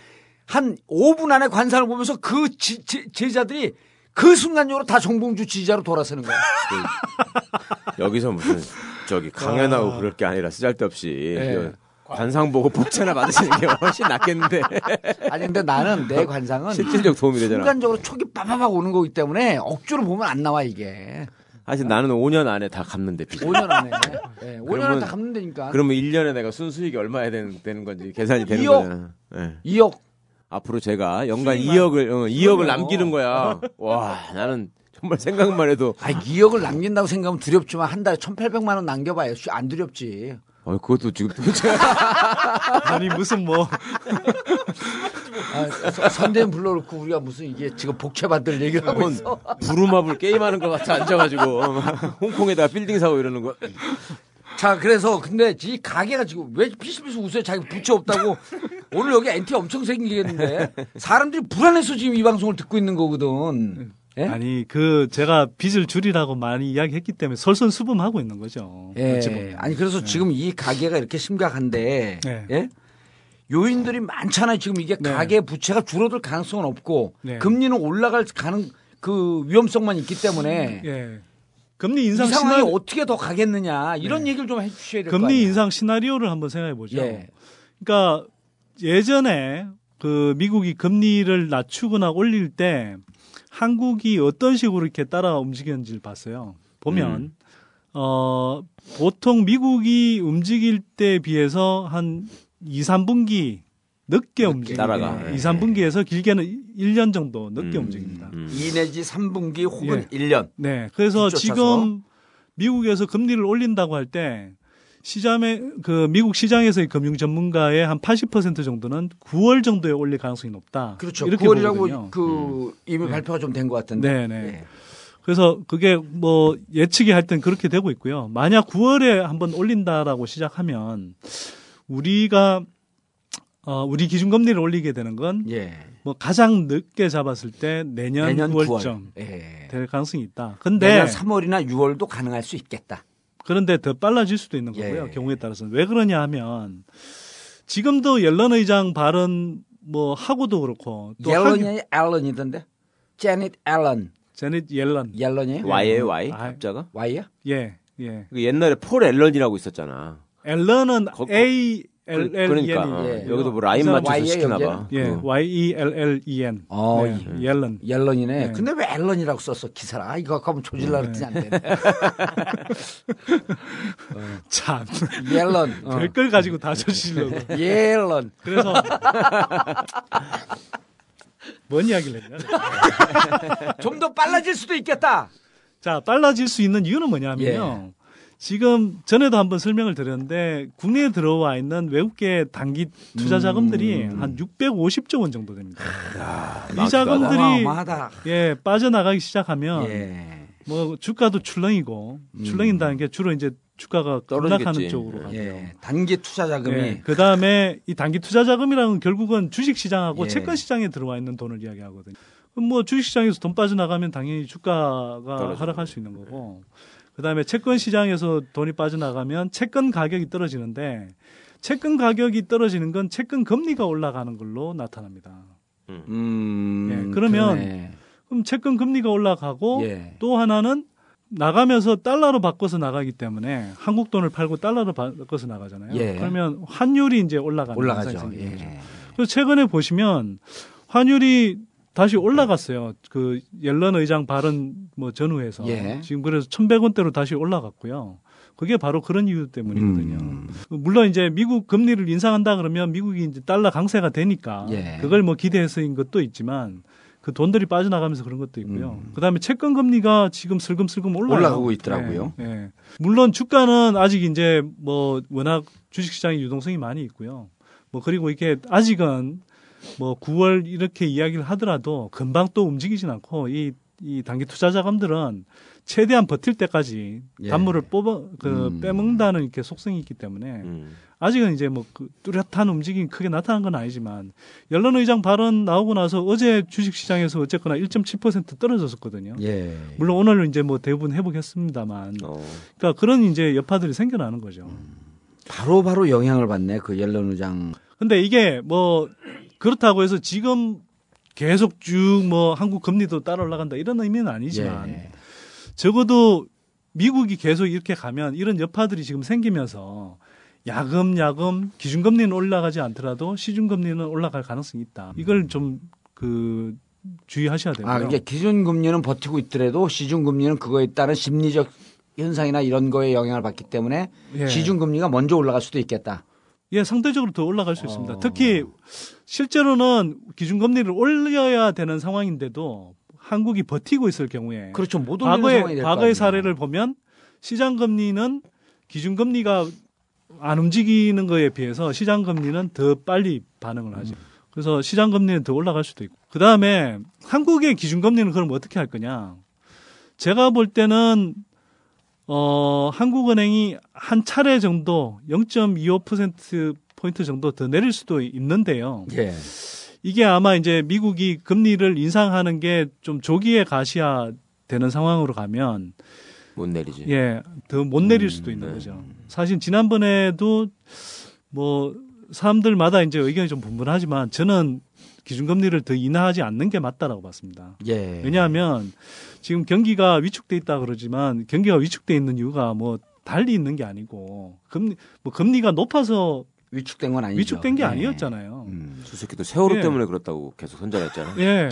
한 오 분 안에 관상을 보면서 그 지, 지, 제자들이 그 순간적으로 다 정봉주 지지자로 돌아서는 거야. 여기서 무슨 저기 강연하고 아... 그럴 게 아니라 쓰잘데없이 네. 관상 보고 복채나 받으시는 게 훨씬 낫겠는데. 아니 근데 나는 내 관상은 실질적 도움이 되잖아. 순간적으로 촉이 빠바박 오는 거기 때문에 억지로 보면 안 나와 이게. 사실 어? 나는 오 년 안에 다 갚는데. 빚. 오 년 안에. 네, 오 년 안에 다 갚는다니까. 그러면 일 년에 내가 순수익이 얼마야 되는, 되는 건지 계산이 되는 거잖아. 네. 이억. 앞으로 제가 연간 수익만. 이억을 어, 이억을 남기는 거야. 와, 나는 정말 생각만 해도. 아, 이억을 남긴다고 생각하면 두렵지만 한 달에 천팔백만 원 남겨봐요. 안 두렵지. 아, 그것도 지금 도대체. 아니 무슨 뭐. 아, 선대인 불러놓고 우리가 무슨 이게 지금 복채받을 얘기를 하고 있어. 부루마블 게임하는 것 같아 앉아가지고 홍콩에다가 빌딩 사고 이러는 거. 자, 그래서 근데 이 가게가 지금 왜 피시피시 웃어요? 자기 부채 없다고. 오늘 여기 엔티 엄청 생기겠는데. 사람들이 불안해서 지금 이 방송을 듣고 있는 거거든. 예? 아니 그 제가 빚을 줄이라고 많이 이야기했기 때문에 설선수범하고 있는 거죠. 예. 아니 그래서 예. 지금 이 가게가 이렇게 심각한데. 예. 예? 요인들이 많잖아요. 지금 이게 네. 가계 부채가 줄어들 가능성은 없고 네. 금리는 올라갈 가능 그 위험성만 있기 때문에 네. 금리 인상 이 상황이 시나리... 어떻게 더 가겠느냐 이런 네. 얘기를 좀 해주셔야 될 것 같아요. 금리 인상 시나리오를 한번 생각해 보죠. 네. 그러니까 예전에 그 미국이 금리를 낮추거나 올릴 때 한국이 어떤 식으로 이렇게 따라 움직였는지를 봤어요. 보면. 음. 어, 보통 미국이 움직일 때에 비해서 한 이, 삼 분기 늦게, 늦게 움직입니다. 이, 삼 분기에서 길게는 일 년 정도 늦게 음, 움직입니다. 음. 이 내지 삼 분기 혹은 예. 일 년. 네. 그래서 쫓아서. 지금 미국에서 금리를 올린다고 할 때 시장에, 그 미국 시장에서의 금융 전문가의 한 팔십 퍼센트 정도는 구월 정도에 올릴 가능성이 높다. 그렇죠. 이렇게 구월이라고 보거든요. 그 이미 네. 발표가 좀 된 것 같은데. 네네. 네. 그래서 그게 뭐 예측이 할 땐 그렇게 되고 있고요. 만약 구월에 한번 올린다라고 시작하면 우리가 어, 우리 기준금리를 올리게 되는 건 예. 뭐 가장 늦게 잡았을 때 내년, 내년 구월쯤 구월. 예. 될 가능성이 있다. 근데 내년 삼월이나 유월도 가능할 수 있겠다. 그런데 더 빨라질 수도 있는 거고요. 예. 경우에 따라서는. 왜 그러냐 하면 지금도 옐런 의장 발언 뭐 하고도 그렇고 또 옐런이 앨런이던데? 재닛 옐런. 재닛 옐런. 옐런이에요? Y예요, Y? 합자가? Y야? 예. 예. 그 옛날에 폴 앨런이라고 있었잖아. 앨런은 A L L E N. 여기도 뭐 라인 맞춰서 시키나 봐. 예. Y E L L E N. 어, 옐런. 옐런이네. 근데 왜 앨런이라고 썼어? 기사를. 아, 이거 아까 하면 조질라 그랬지 안 되네. 참. 옐런. 별걸 가지고 다 조질러. 옐런. 그래서 뭔 이야기를 했냐? 좀 더 빨라질 수도 있겠다. 자, 빨라질 수 있는 이유는 뭐냐면요. 지금 전에도 한번 설명을 드렸는데 국내에 들어와 있는 외국계 단기 투자 자금들이 음. 한 육백오십조 원 정도 됩니다. 야, 이 자금들이 예, 빠져나가기 시작하면 예. 뭐 주가도 출렁이고 음. 출렁인다는 게 주로 이제 주가가 급락하는 쪽으로 가고요. 예, 단기 투자 자금이. 예, 그다음에 이 단기 투자 자금이라는 건 결국은 주식 시장하고 예. 채권 시장에 들어와 있는 돈을 이야기하거든요. 그럼 뭐 주식 시장에서 돈 빠져나가면 당연히 주가가 떨어지고. 하락할 수 있는 거고. 그다음에 채권 시장에서 돈이 빠져나가면 채권 가격이 떨어지는데 채권 가격이 떨어지는 건 채권 금리가 올라가는 걸로 나타납니다. 음, 예, 그러면 그러네. 그럼 채권 금리가 올라가고 예. 또 하나는 나가면서 달러로 바꿔서 나가기 때문에 한국 돈을 팔고 달러로 바꿔서 나가잖아요. 예. 그러면 환율이 이제 올라가는 올라가죠. 예. 그래서 최근에 보시면 환율이 다시 올라갔어요. 그 옐런 의장 발언 뭐 전후에서 예. 지금 그래서 천백 원대로 다시 올라갔고요. 그게 바로 그런 이유 때문이거든요. 음. 물론 이제 미국 금리를 인상한다 그러면 미국이 이제 달러 강세가 되니까 예. 그걸 뭐 기대해서인 것도 있지만 그 돈들이 빠져나가면서 그런 것도 있고요. 음. 그다음에 채권 금리가 지금 슬금슬금 올라가고, 올라가고 있더라고요. 예. 예. 물론 주가는 아직 이제 뭐 워낙 주식 시장의 유동성이 많이 있고요. 뭐 그리고 이게 아직은 뭐 구월 이렇게 이야기를 하더라도 금방 또 움직이진 않고 이, 이 단기 투자 자금들은 최대한 버틸 때까지 예. 단물을 뽑아 그 음. 빼먹는다는 이렇게 속성이 있기 때문에 음. 아직은 이제 뭐 그 뚜렷한 움직임이 크게 나타난 건 아니지만 옐런 의장 발언 나오고 나서 어제 주식 시장에서 어쨌거나 일 점 칠 퍼센트 떨어졌었거든요. 예. 물론 오늘은 이제 뭐 대부분 회복했습니다만, 어. 그러니까 그런 이제 여파들이 생겨나는 거죠. 바로바로 음. 바로 영향을 받네 그 옐런 의장. 근데 이게 뭐 그렇다고 해서 지금 계속 쭉 뭐 한국 금리도 따라 올라간다 이런 의미는 아니지만 예. 적어도 미국이 계속 이렇게 가면 이런 여파들이 지금 생기면서 야금야금 기준금리는 올라가지 않더라도 시중금리는 올라갈 가능성이 있다. 이걸 좀 그 주의하셔야 됩니다. 아, 그러니까 기준금리는 버티고 있더라도 시중금리는 그거에 따른 심리적 현상이나 이런 거에 영향을 받기 때문에 예. 시중금리가 먼저 올라갈 수도 있겠다. 예, 상대적으로 더 올라갈 수 있습니다. 어. 특히 실제로는 기준금리를 올려야 되는 상황인데도 한국이 버티고 있을 경우에 그렇죠. 못 올리는 과거의, 상황이 될 거 아니에요. 과거의 사례를 보면 시장금리는 기준금리가 안 움직이는 거에 비해서 시장금리는 더 빨리 반응을 하죠. 음. 그래서 시장금리는 더 올라갈 수도 있고. 그다음에 한국의 기준금리는 그럼 어떻게 할 거냐. 제가 볼 때는 어, 한국은행이 한 차례 정도 영점이오 퍼센트포인트 정도 더 내릴 수도 있는데요. 예. 이게 아마 이제 미국이 금리를 인상하는 게 좀 조기에 가시화되는 상황으로 가면 못 내리지. 예, 더 못 내릴 수도 음, 있는 네. 거죠. 사실 지난번에도 뭐 사람들마다 이제 의견이 좀 분분하지만 저는 기준금리를 더 인하하지 않는 게 맞다라고 봤습니다. 예. 왜냐하면 지금 경기가 위축돼 있다 그러지만 경기가 위축돼 있는 이유가 뭐 달리 있는 게 아니고 금리 뭐 금리가 높아서 위축된 건 아니죠. 위축된 게 예. 아니었잖아요. 음, 수수께끼도 세월호 예. 때문에 그렇다고 계속 선전했잖아요. 예,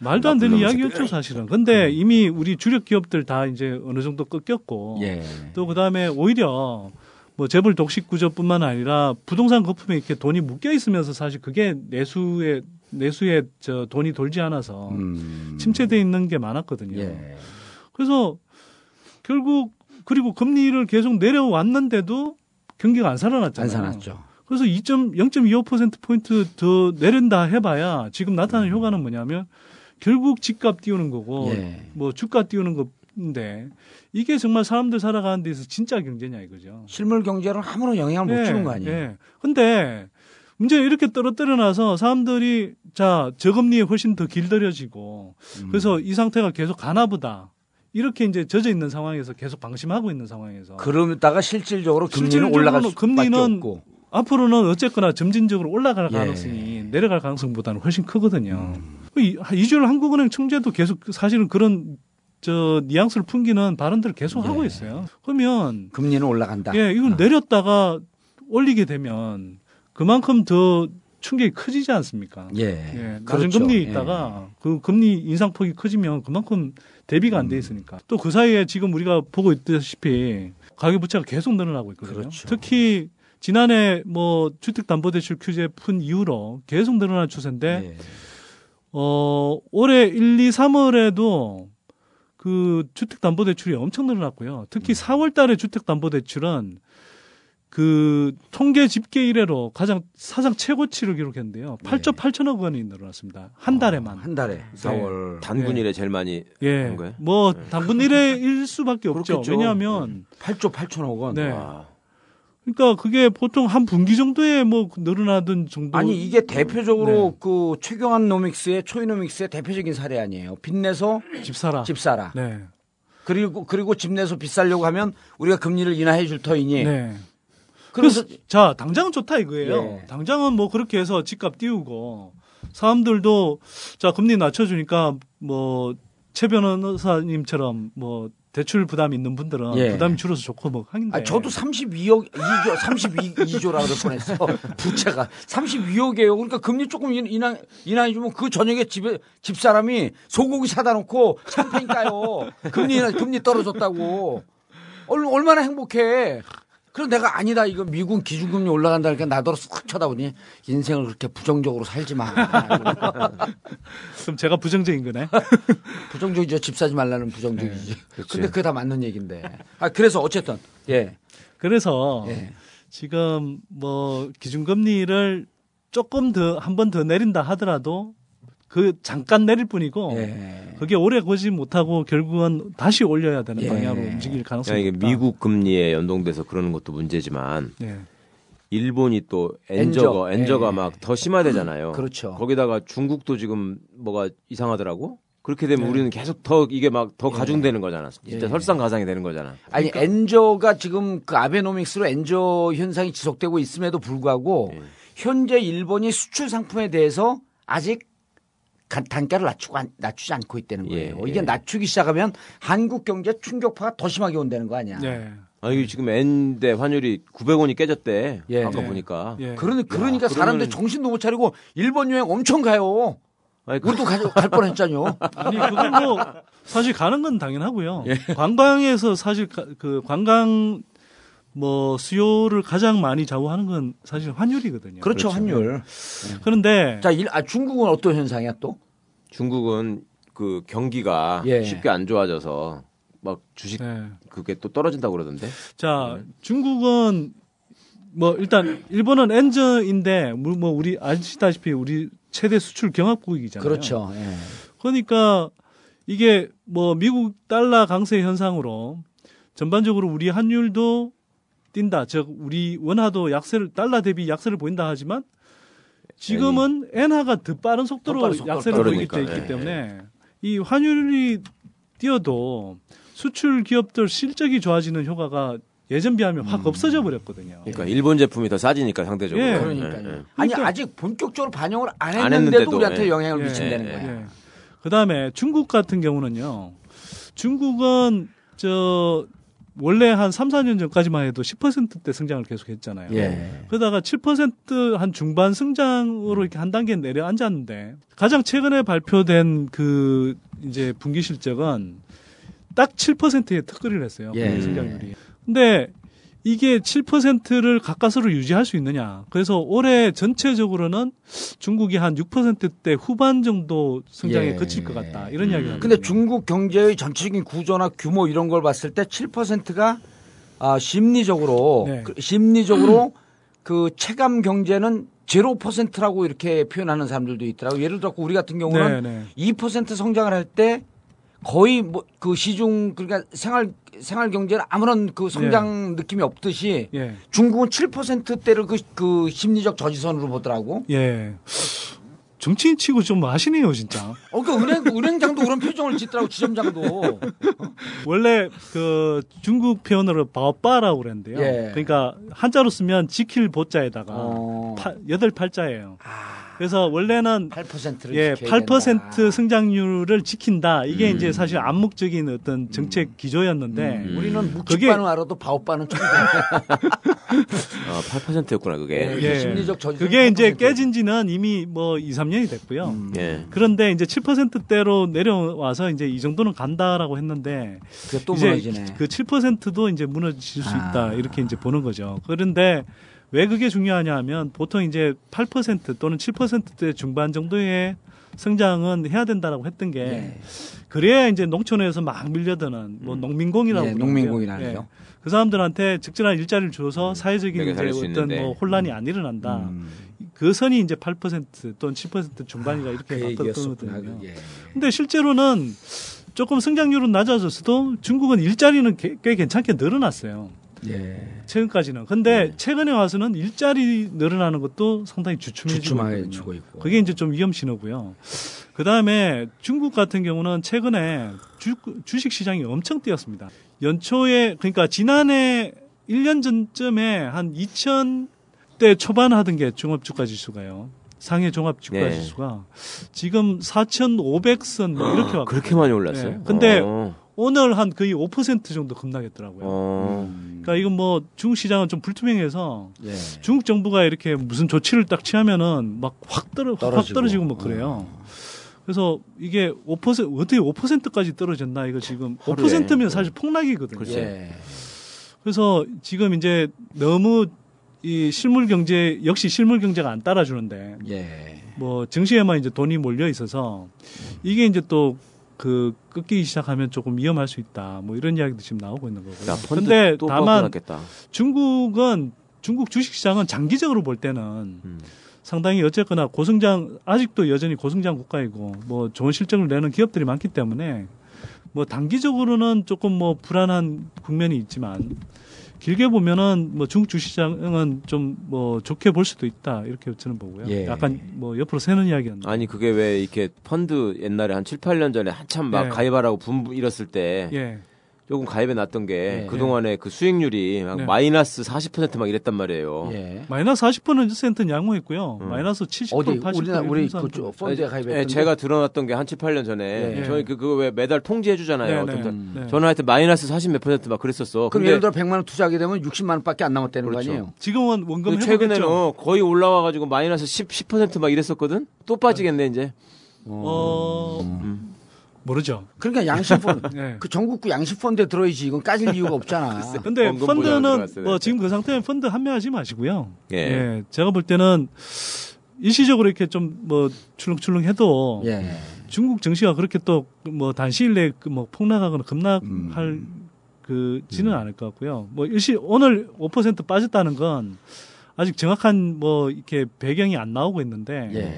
말도 안 되는 이야기였죠 사실은. 근데 음. 이미 우리 주력 기업들 다 이제 어느 정도 꺾였고 예. 또 그다음에 오히려 뭐 재벌 독식 구조뿐만 아니라 부동산 거품에 이렇게 돈이 묶여 있으면서 사실 그게 내수에 내수에 저 돈이 돌지 않아서 음. 침체돼 있는 게 많았거든요. 예. 그래서 결국 그리고 금리를 계속 내려왔는데도 경기가 안 살아났잖아요. 안 살았죠. 그래서 영점이오 퍼센트포인트 더 내린다 해봐야 지금 나타나는 효과는 뭐냐면 결국 집값 띄우는 거고 예. 뭐 주가 띄우는 건데 이게 정말 사람들 살아가는 데서 진짜 경제냐 이거죠. 실물 경제는 아무런 영향을 예. 못 주는 거 아니에요. 그런데 예. 문제는 이렇게 떨어뜨려놔서 사람들이 자 저금리에 훨씬 더 길들여지고 음. 그래서 이 상태가 계속 가나 보다. 이렇게 이제 젖어 있는 상황에서 계속 방심하고 있는 상황에서. 그러다가 실질적으로 금리는 올라갈 수밖에 없고. 앞으로는 어쨌거나 점진적으로 올라갈 가능성이 예. 내려갈 가능성보다는 훨씬 크거든요. 음. 이주열 한국은행 총재도 계속 사실은 그런 저 뉘앙스를 풍기는 발언들을 계속 예. 하고 있어요. 그러면 금리는 올라간다. 예, 이건 아. 내렸다가 올리게 되면 그만큼 더 충격이 커지지 않습니까? 예. 예 낮은 그렇죠. 금리에 있다가 예. 그 금리 인상폭이 커지면 그만큼 대비가 안 돼 있으니까. 음. 또 그 사이에 지금 우리가 보고 있다시피 가계부채가 계속 늘어나고 있거든요. 그렇죠. 특히 지난해 뭐 주택담보대출 규제 푼 이후로 계속 늘어난 추세인데, 예. 어, 올해 일, 이, 삼월에도 그 주택담보대출이 엄청 늘어났고요. 특히 음. 사월 달에 주택담보대출은 그 통계 집계 이래로 가장 사상 최고치를 기록했는데요. 팔조 팔천억 원이 늘어났습니다. 한 달에만. 어, 한 달에. 사월 네. 단군 네. 일에 제일 많이 예. 한 거예요? 뭐 네. 단군 일에일 수밖에 없죠. 그렇겠죠. 왜냐하면 팔조 팔천억 원. 네. 와. 그러니까 그게 보통 한 분기 정도에 뭐 늘어나던 정도. 아니 이게 대표적으로 네. 그 최경환 노믹스의 초이노믹스의 대표적인 사례 아니에요. 빚내서 집 사라. 집 사라. 네. 그리고 그리고 집 내서 빚 살려고 하면 우리가 금리를 인하해 줄 터이니. 네. 그래서 자 당장은 좋다 이거예요. 예. 당장은 뭐 그렇게 해서 집값 띄우고 사람들도 자 금리 낮춰주니까 뭐 최 변호사님처럼 뭐 대출 부담이 있는 분들은 예. 부담이 줄어서 좋고 뭐 하긴데. 아, 저도 삼십이억 이조 삼십이 조라 그럴 뻔했어. 부채가 삼십이억이에요. 그러니까 금리 조금 인하 인하해 주면 그 저녁에 집에 집 사람이 소고기 사다 놓고 샴페인 까요. 금리 금리 떨어졌다고. 얼마나 행복해. 그럼 내가 아니다 이거 미국 기준금리 올라간다니까 나더러 쑥 쳐다보니 인생을 그렇게 부정적으로 살지 마. 그럼 제가 부정적인 거네. 부정적이죠. 집 사지 말라는 부정적이지. 네, 근데 그게 다 맞는 얘기인데. 아 그래서 어쨌든 예. 그래서 예. 지금 뭐 기준금리를 조금 더 한 번 더 내린다 하더라도 그 잠깐 내릴 뿐이고 예. 그게 오래 가지 못하고 결국은 다시 올려야 되는 예. 방향으로 움직일 가능성이 있다. 미국 금리에 연동돼서 그러는 것도 문제지만 예. 일본이 또 엔저거, 엔저. 엔저가 예. 막 더 심화되잖아요. 그렇죠. 거기다가 중국도 지금 뭐가 이상하더라고. 그렇게 되면 예. 우리는 계속 더 이게 막 더 가중되는 거잖아. 진짜 예. 설상가상이 되는 거잖아. 아니 그러니까. 엔저가 지금 그 아베노믹스로 엔저 현상이 지속되고 있음에도 불구하고 예. 현재 일본이 수출 상품에 대해서 아직 단가를 낮추고 안, 낮추지 않고 있다는 거예요. 예, 예. 이게 낮추기 시작하면 한국 경제 충격파가 더 심하게 온다는 거 아니야. 예. 아, 이게 지금 엔대 환율이 구백 원이 깨졌대. 예. 아까 예. 보니까. 예. 그러니, 그러니까 야, 사람들 그러면은... 정신도 못 차리고 일본 여행 엄청 가요. 아니, 우리도 가, 갈 뻔했잖아요. 아니, 그건 뭐 사실 가는 건 당연하고요. 예. 관광에서 사실 가, 그 관광 뭐 수요를 가장 많이 좌우하는 건 사실 환율이거든요. 그렇죠, 그렇죠. 환율. 네. 그런데 자, 일, 아, 중국은 어떤 현상이야 또? 중국은 그 경기가 예. 쉽게 안 좋아져서 막 주식 예. 그게 또 떨어진다고 그러던데. 자, 네. 중국은 뭐 일단 일본은 엔저인데 뭐 우리 아시다시피 우리 최대 수출 경합국이잖아요. 그렇죠. 예. 그러니까 이게 뭐 미국 달러 강세 현상으로 전반적으로 우리 환율도 뛴다. 즉 우리 원화도 약세를 달러 대비 약세를 보인다 하지만 지금은 엔화가 더 빠른 속도로, 더 빠른 속도로 약세를 보이기 예. 때문에 이 환율이 뛰어도 수출 기업들 실적이 좋아지는 효과가 예전 비하면 확 음. 없어져 버렸거든요. 그러니까 일본 제품이 더 싸지니까 상대적으로. 예. 그러니까요. 예. 아니 그러니까, 아직 본격적으로 반영을 안 했는데도, 안 했는데도 우리한테 예. 영향을 미친다는 예. 거예요. 예. 그다음에 중국 같은 경우는요. 중국은 저 원래 한 삼, 사 년 전까지만 해도 십 퍼센트대 성장을 계속했잖아요. 예. 그러다가 칠 퍼센트 한 중반 성장으로 이렇게 한 단계 내려앉았는데 가장 최근에 발표된 그 이제 분기 실적은 딱 칠 퍼센트의 턱걸이를 했어요. 예. 성장률이. 근데 이게 칠 퍼센트를 가까스로 유지할 수 있느냐. 그래서 올해 전체적으로는 중국이 한 육 퍼센트대 후반 정도 성장에 예. 그칠 것 같다. 이런 음. 이야기가. 근데 중국 경제의 전체적인 구조나 규모 이런 걸 봤을 때 칠 퍼센트가 아, 심리적으로, 네. 그, 심리적으로 음. 그 체감 경제는 영 퍼센트라고 이렇게 표현하는 사람들도 있더라고요. 예를 들어서 우리 같은 경우는 네, 네. 이 퍼센트 성장을 할 때 거의 뭐 그 시중 그러니까 생활 생활 경제는 아무런 그 성장 예. 느낌이 없듯이 예. 중국은 칠 퍼센트대를 그, 그 심리적 저지선으로 보더라고. 예. 정치인 치고 좀 아시네요, 진짜. 어, 그 은행 은행장도 그런 표정을 짓더라고 지점장도. 원래 그 중국 표현으로 바오빠라고 그랬는데요. 예. 그러니까 한자로 쓰면 지킬 보자에다가 어. 여덟 팔자예요. 아. 그래서 원래는 팔 퍼센트를 예, 팔 퍼센트 성장률을 지킨다. 이게 음. 이제 사실 암묵적인 어떤 정책 기조였는데 음. 우리는 묵직반은 알아도 바오빠는 좀 어, 팔 퍼센트였구나 그게. 예, 심리적 저지. 그게 이제 깨진 지는 이미 뭐 이, 삼 년이 됐고요. 음. 예. 그런데 이제 칠 퍼센트대로 내려와서 이제 이 정도는 간다라고 했는데 그게 또 무너지네. 그 칠 퍼센트도 이제 무너질 수 아. 있다. 이렇게 이제 보는 거죠. 그런데 왜 그게 중요하냐 하면 보통 이제 팔 퍼센트 또는 칠 퍼센트대 중반 정도의 성장은 해야 된다라고 했던 게 예. 그래야 이제 농촌에서 막 밀려드는 뭐 농민공이라고 예, 농민공이라는 예. 그 사람들한테 적절한 일자리를 줘서 사회적인 어떤 뭐 혼란이 안 일어난다. 음. 그 선이 이제 팔 퍼센트 또는 칠 퍼센트 중반이라 아, 이렇게 바뀌었던 거거든요. 예. 근데 실제로는 조금 성장률은 낮아졌어도 중국은 일자리는 꽤 괜찮게 늘어났어요. 예. 최근까지는. 근데 예. 최근에 와서는 일자리 늘어나는 것도 상당히 주춤해지고 있고. 그게 이제 좀 위험 신호고요. 그 다음에 중국 같은 경우는 최근에 주, 주식 시장이 엄청 뛰었습니다. 연초에, 그러니까 지난해 일 년 전쯤에 한 이천 대 초반 하던 게 종합주가 지수가요. 상해 종합주가 예. 지수가 지금 사천오백 선 뭐 이렇게 왔고. 그렇게 많이 올랐어요? 네. 근데 오. 오늘 한 거의 오 퍼센트 정도 급락했더라고요. 어... 그러니까 이건 뭐 중국 시장은 좀 불투명해서 예. 중국 정부가 이렇게 무슨 조치를 딱 취하면은 막 확 떨어 확 떨어지고 뭐 그래요. 어... 그래서 이게 오 퍼센트 어떻게 오 퍼센트까지 떨어졌나 이거 지금 하루에. 오 퍼센트면 사실 폭락이거든요. 예. 그래서 지금 이제 너무 이 실물 경제 역시 실물 경제가 안 따라주는데 예. 뭐 증시에만 이제 돈이 몰려 있어서 이게 이제 또 그 끊기 시작하면 조금 위험할 수 있다. 뭐 이런 이야기도 지금 나오고 있는 거고요. 그런데 다만 중국은 중국 주식시장은 장기적으로 볼 때는 음. 상당히 어쨌거나 고성장 아직도 여전히 고성장 국가이고 뭐 좋은 실적을 내는 기업들이 많기 때문에 뭐 단기적으로는 조금 뭐 불안한 국면이 있지만 길게 보면은 뭐 중국 주시장은 좀 뭐 좋게 볼 수도 있다 이렇게 저는 보고요. 예. 약간 뭐 옆으로 새는 이야기였는데. 아니 그게 왜 이렇게 펀드 옛날에 한 칠, 팔 년 전에 한참 막 예. 가입하라고 붐 일었을 때 예. 조금 가입해 놨던 게 예. 그동안에 그 수익률이 막 네. 마이너스 사십 퍼센트 막 이랬단 말이에요. 예. 마이너스 사십 퍼센트는 양호했고요. 음. 마이너스 칠십 퍼센트 어디, 팔십 퍼센트 우리나, 우리 그쪽 펀드에 가입했던 예, 제가 들어놨던 게 한 칠, 팔 년 전에 예. 저희 그, 그거 왜 매달 통지해 주잖아요. 네, 네. 네. 저는 하여튼 마이너스 사십 몇 퍼센트 막 그랬었어. 그럼 예를 들어 백만 원 투자하게 되면 육십만 원밖에 안 남았다는 그렇죠. 거 아니에요. 지금은 원금 회복했죠. 최근에는 거의 올라와 가지고 마이너스 십, 십 퍼센트 막 이랬었거든. 또 빠지겠네 이제. 어... 음. 모르죠. 그러니까 양심 펀드, 네. 그 전국구 양심 펀드에 들어야지. 이건 까질 이유가 없잖아. 근데 펀드는 어, 지금 그 상태면 펀드 판매하지 마시고요. 예. 예. 제가 볼 때는 일시적으로 이렇게 좀 뭐 출렁출렁해도 예. 중국 증시가 그렇게 또 뭐 단시일 내에 뭐 폭락하거나 급락할 음. 그지는 음. 않을 것 같고요. 뭐 일시 오늘 오 퍼센트 빠졌다는 건 아직 정확한 뭐 이렇게 배경이 안 나오고 있는데. 예.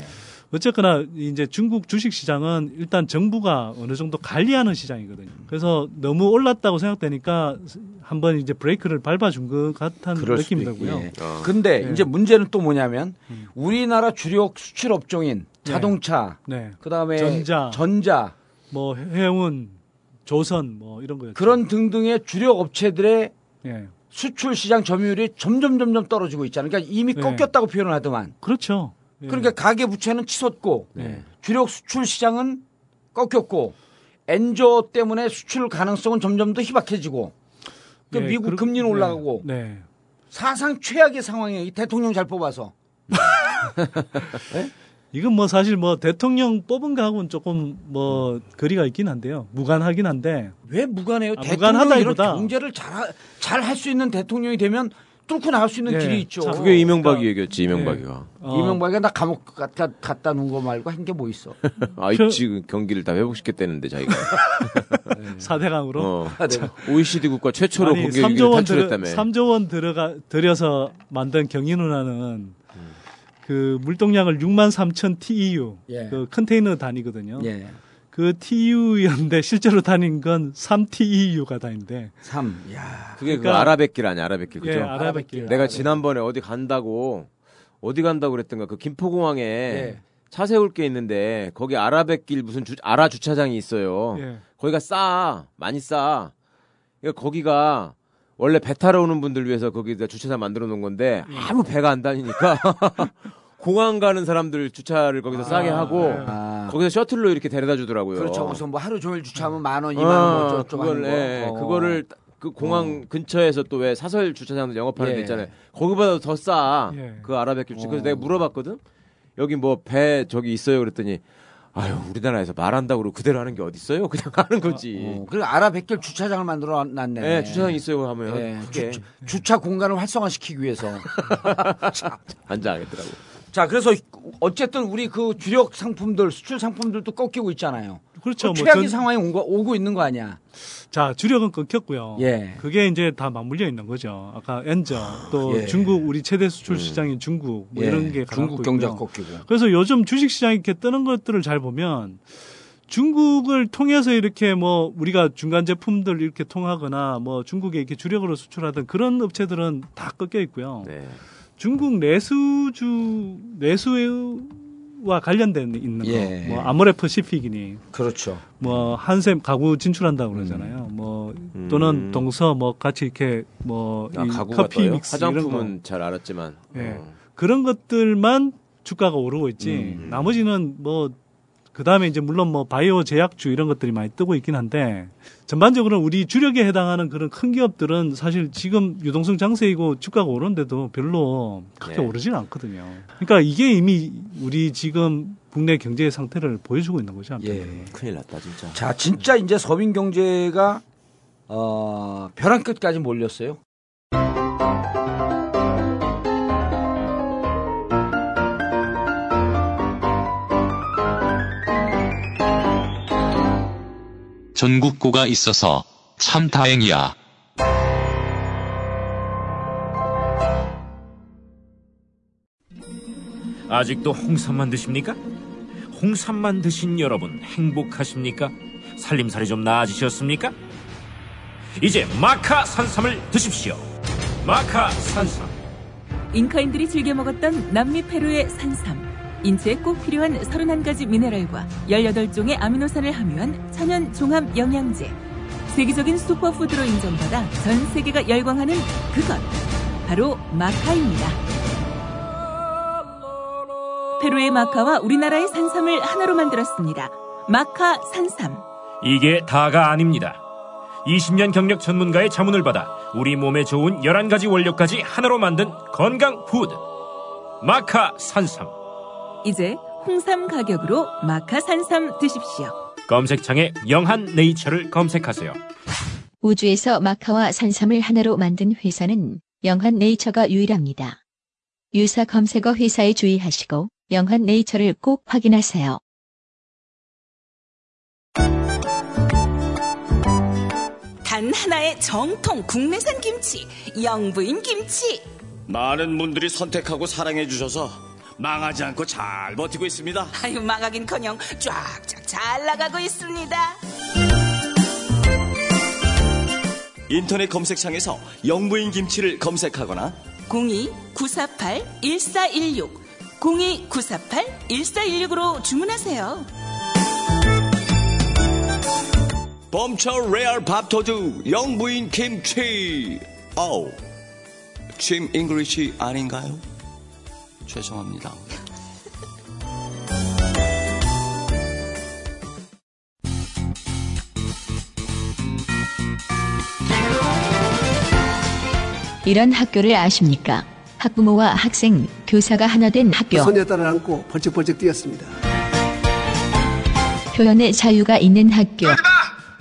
어쨌거나 이제 중국 주식 시장은 일단 정부가 어느 정도 관리하는 시장이거든요. 그래서 너무 올랐다고 생각되니까 한번 이제 브레이크를 밟아준 것 같은 느낌이더라고요. 그런데 예. 어. 이제 문제는 또 뭐냐면 우리나라 주력 수출 업종인 자동차, 네. 네. 그다음에 전자, 전자, 뭐 해운, 조선, 뭐 이런 거였죠. 그런 등등의 주력 업체들의 예. 수출 시장 점유율이 점점 점점 떨어지고 있잖아요. 그러니까 이미 예. 꺾였다고 표현을 하더만. 그렇죠. 그러니까 가계 부채는 치솟고 네. 주력 수출 시장은 꺾였고 엔저 때문에 수출 가능성은 점점 더 희박해지고 그러니까 네, 미국 그러... 금리는 올라가고 네. 네. 사상 최악의 상황이에요. 이 대통령 잘 뽑아서. 네? 이건 뭐 사실 뭐 대통령 뽑은 거하고는 조금 뭐 거리가 있긴 한데요. 무관하긴 한데. 왜 무관해요? 아, 대통령이 이런 경제를 잘 잘 할 수 있는 대통령이 되면 뚫고 나갈 수 있는 네, 길이 있죠. 그게 이명박이 얘기였지. 이명박이가. 네. 어. 이명박이가 나 감옥 갖다, 갖다 놓은 거 말고 한 게 뭐 있어. 아, 지금 경기를 다 회복시켰다는데 자기가. 네. 사대강으로. 어. 오이시디 국가 최초로 공격이 탈출했다며. 삼조 원 들어가, 들여서 만든 경인운하는 음. 그 물동량을 육만 삼천 티이유 예. 그 컨테이너 단위거든요. 예. 그 티이유였는데 실제로 다닌 건 삼 티이유가 다닌데. 삼. 야. 그게 그러니까, 그 아라뱃길 아니야, 아라뱃길. 그죠? 예, 아라뱃길. 내가 지난번에 어디 간다고 어디 간다고 그랬던가. 그 김포공항에 예. 차 세울 게 있는데 거기 아라뱃길 무슨 주, 아라 주차장이 있어요. 예. 거기가 싸. 많이 싸. 그러니까 거기가 원래 배 타러 오는 분들 위해서 거기다 주차장 만들어 놓은 건데 예. 아무 배가 안 다니니까 공항 가는 사람들 주차를 거기서 아, 싸게 하고 네. 아. 거기서 셔틀로 이렇게 데려다 주더라고요. 그렇죠. 그래서 뭐 하루 종일 주차하면 만 원, 이만 원 뭐 좀 하는 네. 거. 그거를 그 공항 어. 근처에서 또 왜 사설 주차장도 영업하는 예. 데 있잖아요. 거기보다 더 싸. 예. 그 아라뱃길. 어. 그래서 내가 물어봤거든. 여기 뭐 배 저기 있어요 그랬더니 아유 우리나라에서 말한다고 그대로 하는 게 어디 있어요? 그냥 하는 거지. 어, 어. 그리고 아라뱃길 주차장을 만들어 놨네. 네, 주차장 있어요 하면 네. 주, 주, 주차 공간을 활성화시키기 위해서. 환장하겠더라고. 자, 그래서 어쨌든 우리 그 주력 상품들, 수출 상품들도 꺾이고 있잖아요. 그렇죠. 최악의 뭐 전... 상황이 온 거, 오고 있는 거 아니야. 자, 주력은 꺾였고요. 예. 그게 이제 다 맞물려 있는 거죠. 아까 엔저, 또 예. 중국, 우리 최대 수출 시장인 중국, 뭐 예. 이런 게 중국 경제가 꺾이고. 그래서 요즘 주식 시장이 이렇게 뜨는 것들을 잘 보면 중국을 통해서 이렇게 뭐 우리가 중간 제품들 이렇게 통하거나 뭐 중국에 이렇게 주력으로 수출하던 그런 업체들은 다 꺾여 있고요. 네. 중국 내수주 내수와 관련된 있는 거, 예. 뭐 아모레퍼시픽이니, 그렇죠. 뭐 한샘 가구 진출한다고 그러잖아요. 음. 뭐 또는 음. 동서 뭐 같이 이렇게 뭐 아, 커피 떠요? 믹스 화장품은 이런 거. 잘 알았지만 예. 어. 그런 것들만 주가가 오르고 있지. 음. 나머지는 뭐 그 다음에 이제 물론 뭐 바이오 제약주 이런 것들이 많이 뜨고 있긴 한데 전반적으로 우리 주력에 해당하는 그런 큰 기업들은 사실 지금 유동성 장세이고 주가가 오르는데도 별로 크게 네. 오르진 않거든요. 그러니까 이게 이미 우리 지금 국내 경제의 상태를 보여주고 있는 거죠. 예, 큰일 났다 진짜. 자, 진짜 이제 서민 경제가 어, 벼랑 끝까지 몰렸어요. 전국구가 있어서 참 다행이야. 아직도 홍삼만 드십니까? 홍삼만 드신 여러분 행복하십니까? 살림살이 좀 나아지셨습니까? 이제 마카산삼을 드십시오. 마카산삼. 잉카인들이 즐겨 먹었던 남미 페루의 산삼. 인체에 꼭 필요한 서른한 가지 미네랄과 열여덟 종의 아미노산을 함유한 천연 종합 영양제. 세계적인 슈퍼푸드로 인정받아 전 세계가 열광하는 그것, 바로 마카입니다. 페루의 마카와 우리나라의 산삼을 하나로 만들었습니다. 마카 산삼. 이게 다가 아닙니다. 이십 년 경력 전문가의 자문을 받아 우리 몸에 좋은 열한 가지 원료까지 하나로 만든 건강 푸드. 마카 산삼. 이제 홍삼 가격으로 마카 산삼 드십시오. 검색창에 영한 네이처를 검색하세요. 우주에서 마카와 산삼을 하나로 만든 회사는 영한 네이처가 유일합니다. 유사 검색어 회사에 주의하시고 영한 네이처를 꼭 확인하세요. 단 하나의 정통 국내산 김치, 영부인 김치. 많은 분들이 선택하고 사랑해주셔서 망하지 않고 잘 버티고 있습니다. 아유, 망하긴커녕 쫙쫙 잘 나가고 있습니다. 인터넷 검색창에서 영부인 김치를 검색하거나 공이 구사팔 일사일육, 공이 구사팔 일사일육으로 주문하세요. 범철 레알 밥토주 영부인 김치. 어우, 짐 잉글리시 아닌가요? 죄송합니다. 이런 학교를 아십니까? 학부모와 학생, 교사가 하나 된 학교. 소녀딸을 안고 벌쩍벌쩍 뛰었습니다. 표현의 자유가 있는 학교.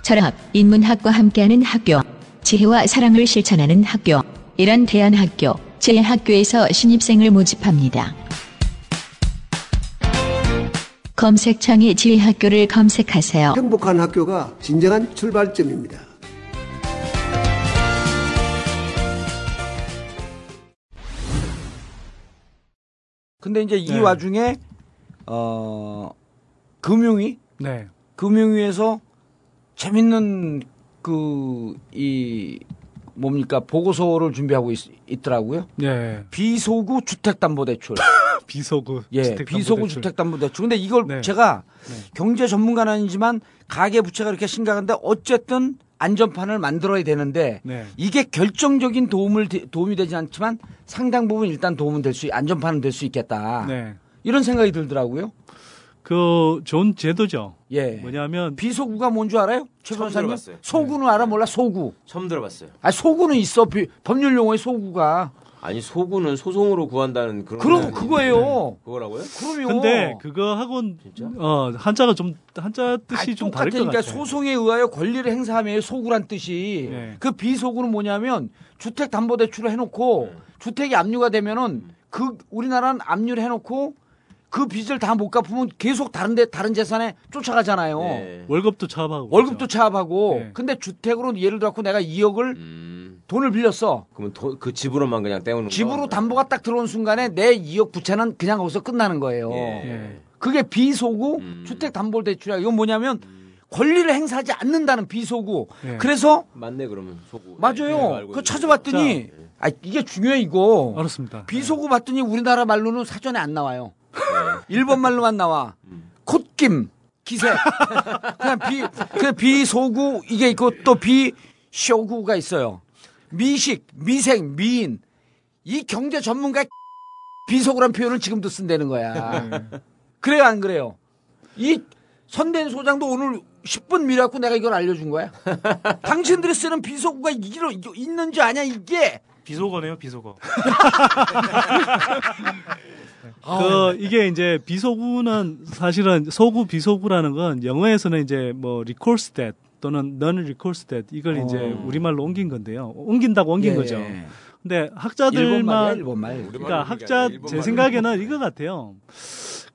철학, 인문학과 함께하는 학교. 지혜와 사랑을 실천하는 학교. 이런 대안학교. 제학교에서 신입생을 모집합니다. 검색창에 제학교를 검색하세요. 행복한 학교가 진정한 출발점입니다. 근데 이제 이 네. 와중에 어, 금융위, 네. 금융위에서 재밌는 그 이 뭡니까 보고서를 준비하고 있, 있더라고요. 예. 비소구 주택담보대출. 비소구. 예. 주택담보대출. 비소구 주택담보대출. 근데 이걸 네. 제가 네. 경제 전문가는 아니지만 가계 부채가 이렇게 심각한데 어쨌든 안전판을 만들어야 되는데 네. 이게 결정적인 도움을 도움이 되지 않지만 상당 부분 일단 도움은 될 수 안전판은 될 수 있겠다. 네. 이런 생각이 들더라고요. 그 좋은 제도죠. 예. 뭐냐면 비소구가 뭔 줄 알아요? 최 변호사님? 소구는 네. 알아 몰라? 소구. 처음 들어봤어요. 아, 소구는 있어. 비, 법률 용어의 소구가. 아니, 소구는 소송으로 구한다는 그런. 그럼 그거예요. 네. 그거라고요? 그럼요. 근데 그거하고는 진짜? 어, 한자가 좀 한자 뜻이 아, 좀 다를 것 같아요. 그러니까 소송에 의하여 권리를 행사하면 소구란 뜻이. 네. 그 비소구는 뭐냐면 주택 담보 대출을 해 놓고 네. 주택이 압류가 되면은 그 우리나라는 압류를 해 놓고 그 빚을 다 못 갚으면 계속 다른데 다른 재산에 쫓아가잖아요. 네. 월급도 차압하고. 월급도 차압하고. 네. 근데 주택으로 예를 들어갖고 내가 이억을 음... 돈을 빌렸어. 그러면 도, 그 집으로만 그냥 떼우는 거. 집으로 담보가 딱 들어온 순간에 내 이억 부채는 그냥 거기서 끝나는 거예요. 네. 네. 그게 비소구 음... 주택담보대출이야. 이건 뭐냐면 음... 권리를 행사하지 않는다는 비소구. 네. 그래서 맞네 그러면 소구. 맞아요. 네, 그거 찾아봤더니 자, 아, 이게 중요해 이거. 알았습니다. 비소구 네. 봤더니 우리나라 말로는 사전에 안 나와요. 일본 말로만 나와. 음. 콧김, 기세. 그냥 비, 그냥 비소구, 이게 있고 또 비쇼구가 있어요. 미식, 미생, 미인. 이 경제 전문가 비소구란 표현을 지금도 쓴다는 거야. 그래요, 안 그래요? 이 선대인 소장도 오늘 십 분 미뤄갖고 내가 이걸 알려준 거야. 당신들이 쓰는 비소구가 이기로 있는지 아냐, 이게. 비소거네요, 비소거. 그 이게 이제 비소구는 사실은 소구 비소구라는 건 영어에서는 이제 뭐 recourse debt 또는 non-recourse debt 이걸 어. 이제 우리말로 옮긴 건데요. 옮긴다고 옮긴 예. 거죠. 근데 학자들만 일본말이야, 일본말. 그러니까 학자 제 생각에는 이거 같아요.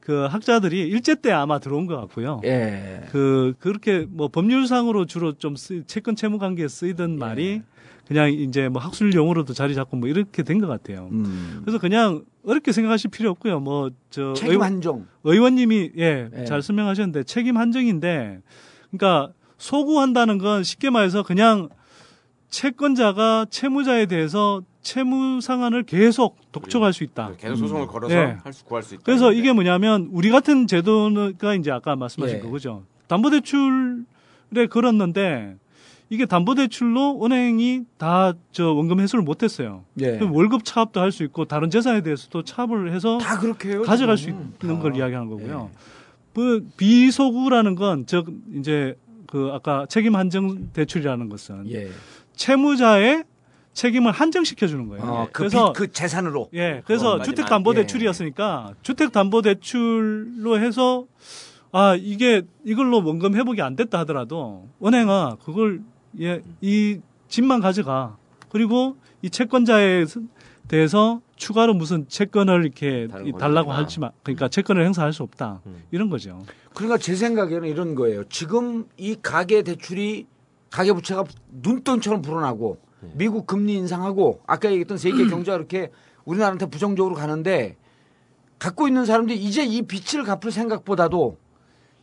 그 학자들이 일제 때 아마 들어온 것 같고요. 예. 그 그렇게 뭐 법률상으로 주로 좀 쓰, 채권 채무 관계에 쓰이던 예. 말이 그냥 이제 뭐 학술 용어로도 자리 잡고 뭐 이렇게 된 것 같아요. 음. 그래서 그냥 어렵게 생각하실 필요 없고요. 뭐 저 책임 한정 의원님이 예, 예. 잘 설명하셨는데 책임 한정인데 그러니까 소구한다는 건 쉽게 말해서 그냥 채권자가 채무자에 대해서 채무 상환을 계속 독촉할 수 있다. 계속 소송을 걸어서 네. 할 수, 구할 수 있다. 그래서 이게 뭐냐면 우리 같은 제도가 이제 아까 말씀하신 예. 거죠. 담보대출에 걸었는데 이게 담보대출로 은행이 다 저 원금 회수를 못했어요. 예. 월급 차압도 할 수 있고 다른 재산에 대해서도 차압을 해서 다 그렇게 해요, 가져갈 저는. 수 있는 다. 걸 이야기하는 거고요. 예. 그 비소구라는 건 즉 이제 그 아까 책임 한정 대출이라는 것은 예. 채무자의 책임을 한정시켜 주는 거예요. 어, 그 그래서 비, 그 재산으로. 예. 그래서 어, 주택담보대출이었으니까 예. 주택담보대출로 해서 아 이게 이걸로 원금 회복이 안 됐다 하더라도 은행아 그걸 예, 이 집만 가져가. 그리고 이 채권자에 대해서 추가로 무슨 채권을 이렇게 달라고 하지만 그러니까 채권을 행사할 수 없다 음. 이런 거죠. 그러니까 제 생각에는 이런 거예요. 지금 이 가계 대출이 가계 부채가 눈돈처럼 불어나고. 미국 금리 인상하고 아까 얘기했던 세계 경제가 이렇게 우리나라한테 부정적으로 가는데 갖고 있는 사람들이 이제 이 빚을 갚을 생각보다도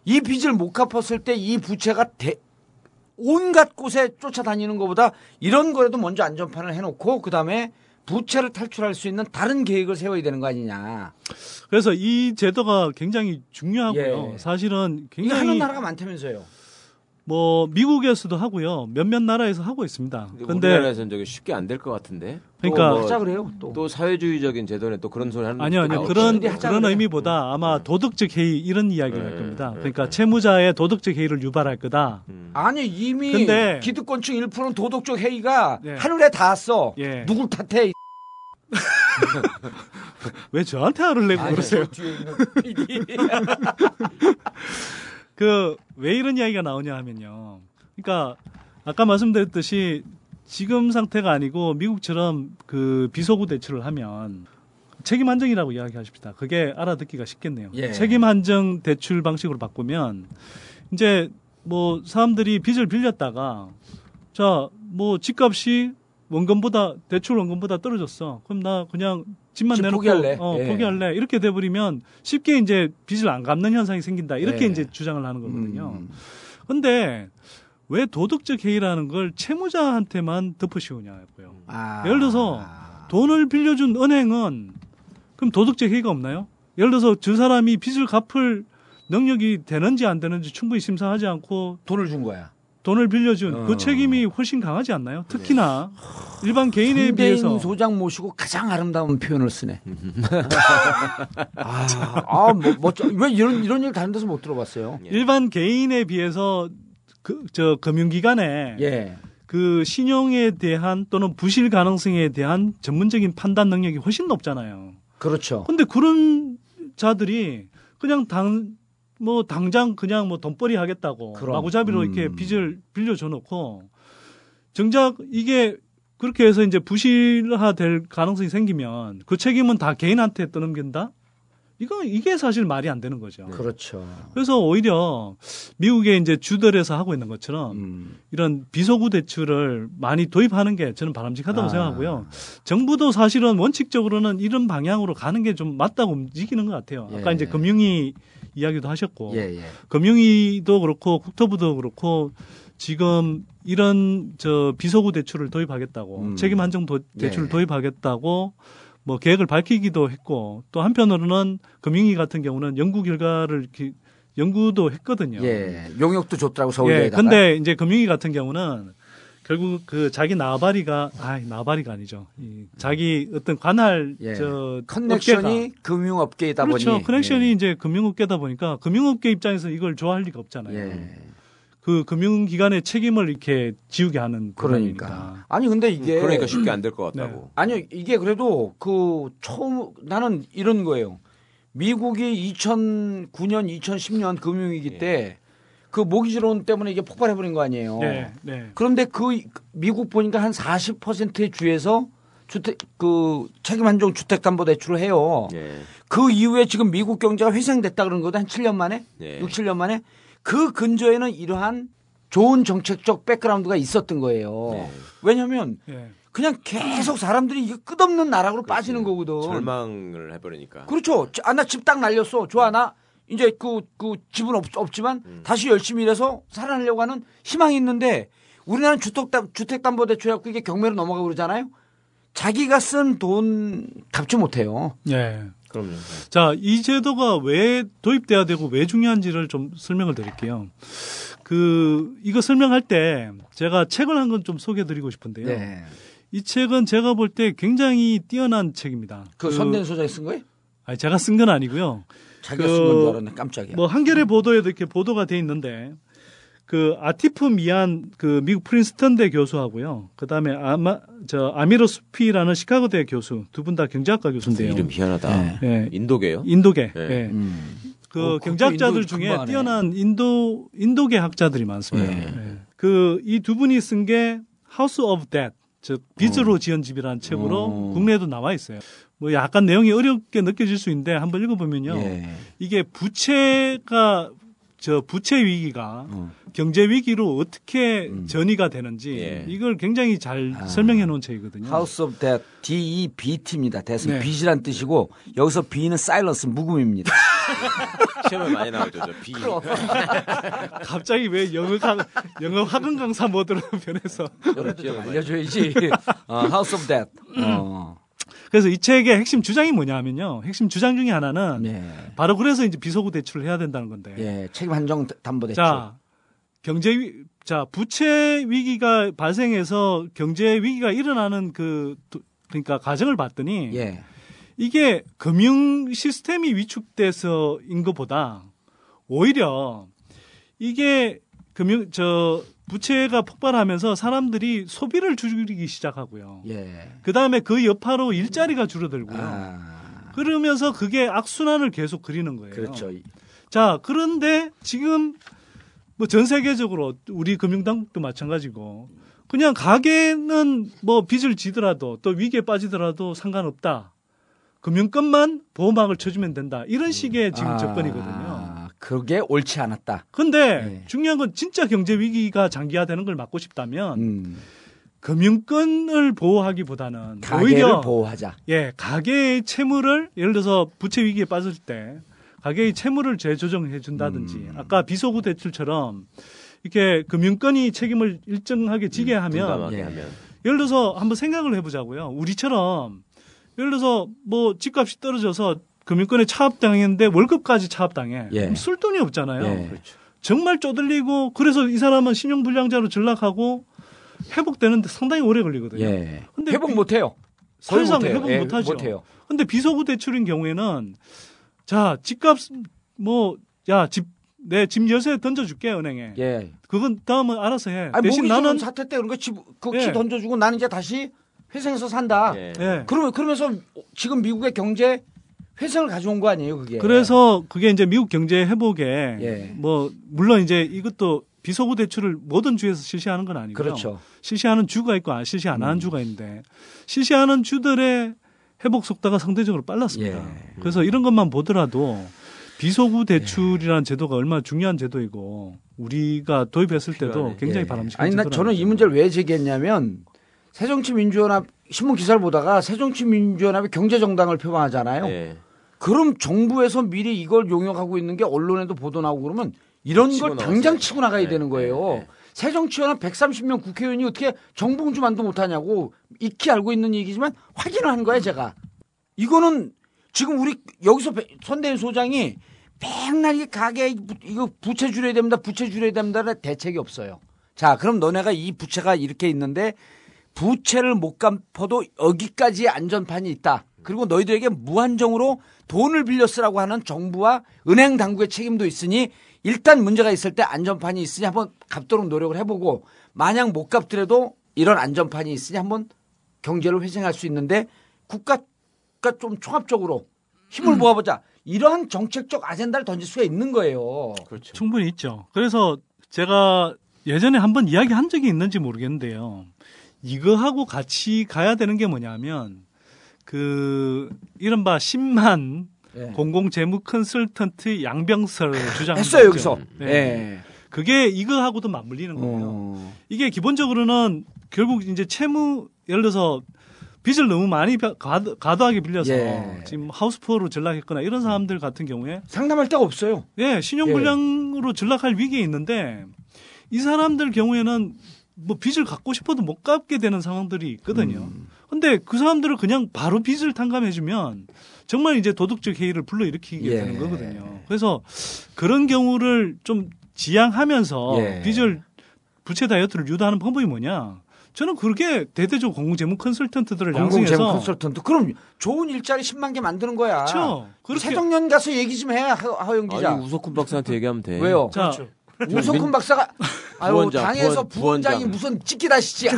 이 빚을 못 갚았을 때 이 부채가 대, 온갖 곳에 쫓아다니는 것보다 이런 거라도 먼저 안전판을 해놓고 그다음에 부채를 탈출할 수 있는 다른 계획을 세워야 되는 거 아니냐. 그래서 이 제도가 굉장히 중요하고요. 예. 사실은 굉장히 하는 나라가 많다면서요. 뭐 미국에서도 하고요. 몇몇 나라에서 하고 있습니다. 근데 우리나라에서는 저게 쉽게 안 될 것 같은데. 그러니까 또, 하자 그래요, 또. 또 사회주의적인 제도에 또 그런 소리 하는 아니요, 아니요. 그런 그런 의미보다 아마 도덕적 해이 이런 이야기를 네, 할 겁니다. 그러니까 네. 채무자의 도덕적 해이를 유발할 거다. 음. 아니 이미 근데, 기득권층 일 퍼센트는 도덕적 해이가 네. 하늘에 닿았어. 예. 누굴 탓해? 왜 저한테 화를 내고 아니, 그러세요? 그 왜 이런 이야기가 나오냐 하면요. 그러니까 아까 말씀드렸듯이 지금 상태가 아니고 미국처럼 그 비소구 대출을 하면 책임 한정이라고 이야기하십니다. 그게 알아듣기가 쉽겠네요. 예. 책임 한정 대출 방식으로 바꾸면 이제 뭐 사람들이 빚을 빌렸다가 자, 뭐 집값이 원금보다 대출 원금보다 떨어졌어. 그럼 나 그냥 집만 집 내놓고 포기할래. 어, 예. 포기할래. 이렇게 돼 버리면 쉽게 이제 빚을 안 갚는 현상이 생긴다. 이렇게 예. 이제 주장을 하는 거거든요. 그런데 음. 왜 도덕적 해이라는 걸 채무자한테만 덮으시우냐고요. 아. 예를 들어서 돈을 빌려준 은행은 그럼 도덕적 해이가 없나요? 예를 들어서 저 사람이 빚을 갚을 능력이 되는지 안 되는지 충분히 심사하지 않고 돈을 준 거야. 돈을 빌려준 어. 그 책임이 훨씬 강하지 않나요? 특히나 네. 일반 개인에 선대인 비해서. 선대인 소장 모시고 가장 아름다운 표현을 쓰네. 아, 아 뭐, 멋져. 왜 이런 이런 일 다른 데서 못 들어봤어요? 일반 개인에 비해서 그, 저 금융기관에 예. 그 신용에 대한 또는 부실 가능성에 대한 전문적인 판단 능력이 훨씬 높잖아요. 그렇죠. 그런데 그런 자들이 그냥 당 뭐 당장 그냥 뭐 돈벌이 하겠다고 그럼. 마구잡이로 이렇게 음. 빚을 빌려줘 놓고 정작 이게 그렇게 해서 이제 부실화 될 가능성이 생기면 그 책임은 다 개인한테 떠넘긴다? 이거 이게 사실 말이 안 되는 거죠. 그렇죠. 그래서 오히려 미국의 이제 주들에서 하고 있는 것처럼 음. 이런 비소구 대출을 많이 도입하는 게 저는 바람직하다고 아. 생각하고요. 정부도 사실은 원칙적으로는 이런 방향으로 가는 게 좀 맞다고 움직이는 것 같아요. 아까 예. 이제 금융위 이야기도 하셨고 예, 예. 금융위도 그렇고 국토부도 그렇고 지금 이런 저 비소구 대출을 도입하겠다고 음. 책임 한정 도, 대출을 예. 도입하겠다고. 뭐 계획을 밝히기도 했고 또 한편으로는 금융위 같은 경우는 연구 결과를 기, 연구도 했거든요. 예, 용역도 줬더라고 서울대에다가. 예, 근데 이제 금융위 같은 경우는 결국 그 자기 나발이가 아 나발이가 아니죠. 이 자기 어떤 관할 예. 저 커넥션이 업계가. 금융업계이다 그렇죠. 보니 그렇죠. 커넥션이 예. 이제 금융업계다 보니까 금융업계 입장에서 이걸 좋아할 리가 없잖아요. 예. 그 금융기관의 책임을 이렇게 지우게 하는 그러니까. 그러니까. 아니 근데 이게 그러니까 쉽게 안 될 것 같다고. 네. 아니 이게 그래도 그 처음 나는 이런 거예요. 미국이 이천구 년 이천십 년 금융위기 때 그 네. 모기지론 때문에 이게 폭발해버린 거 아니에요. 네. 네. 그런데 그 미국 보니까 한 사십 퍼센트의 주에서 주택 그 책임 한정 주택담보대출을 해요. 네. 그 이후에 지금 미국 경제가 회생됐다 그런 거도 한 칠 년 만에, 네. 육, 칠 년 만에. 그 근저에는 이러한 좋은 정책적 백그라운드가 있었던 거예요. 네. 왜냐하면 네. 그냥 계속 사람들이 이게 끝없는 나락으로 그렇지. 빠지는 거거든. 절망을 해버리니까. 그렇죠. 아, 나 집 딱 날렸어. 좋아. 나 이제 그, 그 집은 없, 없지만 음. 다시 열심히 일해서 살아나려고 하는 희망이 있는데 우리나라는 주택담보대출 해갖고 이게 경매로 넘어가고 그러잖아요. 자기가 쓴 돈 갚지 못해요. 네. 그럼요. 자, 이 제도가 왜 도입돼야 되고 왜 중요한지를 좀 설명을 드릴게요. 그 이거 설명할 때 제가 책을 한 권 좀 소개해드리고 싶은데요. 네. 이 책은 제가 볼 때 굉장히 뛰어난 책입니다. 그, 그 선대인 소장이 쓴 거예요? 아니 제가 쓴 건 아니고요. 자기가 그, 쓴 건 줄 알았네. 깜짝이야. 뭐 한겨레 보도에도 이렇게 보도가 돼 있는데 그 아티프 미안 그 미국 프린스턴대 교수하고요. 그다음에 아마 저 아미로스피라는 시카고대 교수 두 분 다 경제학과 교수인데요. 이름 희한하다. 네. 네. 인도계요? 인도계. 네. 네. 음. 그 어, 경제학자들 중에 중반에. 뛰어난 인도 인도계 학자들이 많습니다. 네. 네. 그 이 두 분이 쓴 게 House of Debt, 즉 빚으로 어. 지은 집이라는 책으로 어. 국내에도 나와 있어요. 뭐 약간 내용이 어렵게 느껴질 수 있는데 한번 읽어보면요, 예. 이게 부채가 저 부채 위기가 어. 경제 위기로 어떻게 음. 전이가 되는지 예. 이걸 굉장히 잘 아. 설명해 놓은 책이거든요. House of Debt, D E B T입니다. 대신 네. 빚이란 뜻이고 여기서 B는 사일런스 묵음입니다. 시험에 많이 나오죠, 저 B. 갑자기 왜 영어 영어 학원 강사 모드로 변해서 알려줘야지. 어, House of Debt. 어. 그래서 이 책의 핵심 주장이 뭐냐면요. 핵심 주장 중에 하나는 네. 바로 그래서 이제 비소구 대출을 해야 된다는 건데. 예, 책임 한정 담보 대출. 자, 경제 자 부채 위기가 발생해서 경제 위기가 일어나는 그 그러니까 과정을 봤더니 예. 이게 금융 시스템이 위축돼서인 것보다 오히려 이게 금융 저 부채가 폭발하면서 사람들이 소비를 줄이기 시작하고요. 예. 그다음에 그 여파로 일자리가 줄어들고요. 아. 그러면서 그게 악순환을 계속 그리는 거예요. 그렇죠. 자, 그런데 지금 뭐 전 세계적으로 우리 금융당국도 마찬가지고 그냥 가게는 뭐 빚을 지더라도 또 위기에 빠지더라도 상관없다. 금융권만 보호막을 쳐주면 된다. 이런 식의 지금 아. 접근이거든요. 그게 옳지 않았다. 근데 예. 중요한 건 진짜 경제 위기가 장기화되는 걸 막고 싶다면 음. 금융권을 보호하기보다는 가게를 오히려 보호하자. 예, 가계의 채무를 예를 들어서 부채 위기에 빠질 때 가계의 채무를 재조정해 준다든지 음. 아까 비소구 대출처럼 이렇게 금융권이 책임을 일정하게 지게 음, 하면, 예. 하면 예를 들어서 한번 생각을 해보자고요. 우리처럼 예를 들어서 뭐 집값이 떨어져서 금융권에 차압당했는데 월급까지 차압당해. 예. 쓸 돈이 없잖아요. 예. 그렇죠. 정말 쪼들리고 그래서 이 사람은 신용불량자로 전락하고 회복되는데 상당히 오래 걸리거든요. 예. 근데 회복 못해요. 사실상 못 해요. 회복 예. 못하죠. 못해요. 근데 비소구 대출인 경우에는 자 집값 뭐 야 집 내 집 여세 던져줄게 은행에. 예. 그건 다음은 알아서 해. 아니, 대신 나는 사태 때 그런 거 집 그 키 예. 던져주고 나는 이제 다시 회생해서 산다. 예. 예. 그러면 그러면서 지금 미국의 경제 회생을 가져온 거 아니에요, 그게. 그래서 그게 이제 미국 경제 회복에 예. 뭐 물론 이제 이것도 비소구 대출을 모든 주에서 실시하는 건 아니고요. 그렇죠. 실시하는 주가 있고 실시 안 하는 음. 주가 있는데 실시하는 주들의 회복 속도가 상대적으로 빨랐습니다. 예. 그래서 이런 것만 보더라도 비소구 대출이라는 예. 제도가 얼마나 중요한 제도이고 우리가 도입했을 때도 굉장히 예. 바람직한 제도라는. 아니, 나 저는 이 문제를 왜 제기했냐면 새정치민주연합 신문 기사를 보다가 새정치민주연합이 경제정당을 표방하잖아요. 예. 그럼 정부에서 미리 이걸 용역하고 있는 게 언론에도 보도 나오고 그러면 이런 걸 당장 나왔어요. 치고 나가야 네. 되는 거예요. 네. 새정치연합 백삼십 명 국회의원이 어떻게 정봉주만도 못하냐고 익히 알고 있는 얘기지만 확인을 한 거예요, 제가. 이거는 지금 우리 여기서 선대인 소장이 맨날 이 가게 이거 부채 줄여야 됩니다. 부채 줄여야 됩니다. 대책이 없어요. 자, 그럼 너네가 이 부채가 이렇게 있는데 부채를 못 갚아도 여기까지의 안전판이 있다. 그리고 너희들에게 무한정으로 돈을 빌려 쓰라고 하는 정부와 은행 당국의 책임도 있으니 일단 문제가 있을 때 안전판이 있으니 한번 갚도록 노력을 해보고 만약 못 갚더라도 이런 안전판이 있으니 한번 경제를 회생할 수 있는데 국가가 좀 종합적으로 힘을 음. 모아보자. 이러한 정책적 아젠다를 던질 수가 있는 거예요. 그렇죠. 충분히 있죠. 그래서 제가 예전에 한번 이야기한 적이 있는지 모르겠는데요. 이거하고 같이 가야 되는 게 뭐냐면 그 이른바 십만 예. 공공재무 컨설턴트 양병설 주장 했어요 여기서. 네. 예. 그게 이거하고도 맞물리는 거예요. 오. 이게 기본적으로는 결국 이제 채무 예를 들어서 빚을 너무 많이 과도, 과도하게 빌려서 예. 지금 하우스푸어로 전락했거나 이런 사람들 같은 경우에 상담할 데가 없어요. 예, 신용불량으로 예. 전락할 위기에 있는데 이 사람들 경우에는 뭐 빚을 갚고 싶어도 못 갚게 되는 상황들이 있거든요. 음. 근데 그 사람들을 그냥 바로 빚을 탕감해주면 정말 이제 도덕적 해이를 불러일으키게 예. 되는 거거든요. 그래서 그런 경우를 좀 지향하면서 예. 디젤 부채 다이어트를 유도하는 방법이 뭐냐? 저는 그렇게 대대적으로 공공재무 컨설턴트들을 공공재무 양성해서 컨설턴트 그럼 좋은 일자리 십만 개 만드는 거야. 그렇죠. 새정년 가서 얘기 좀 해 하호영 기자. 아니, 우석훈 박사한테 얘기하면 돼. 왜요? 자, 그렇죠. 우석훈 민... 박사가 아유 부원장, 당에서 부원장. 부원장이 무슨 찌끼다시지.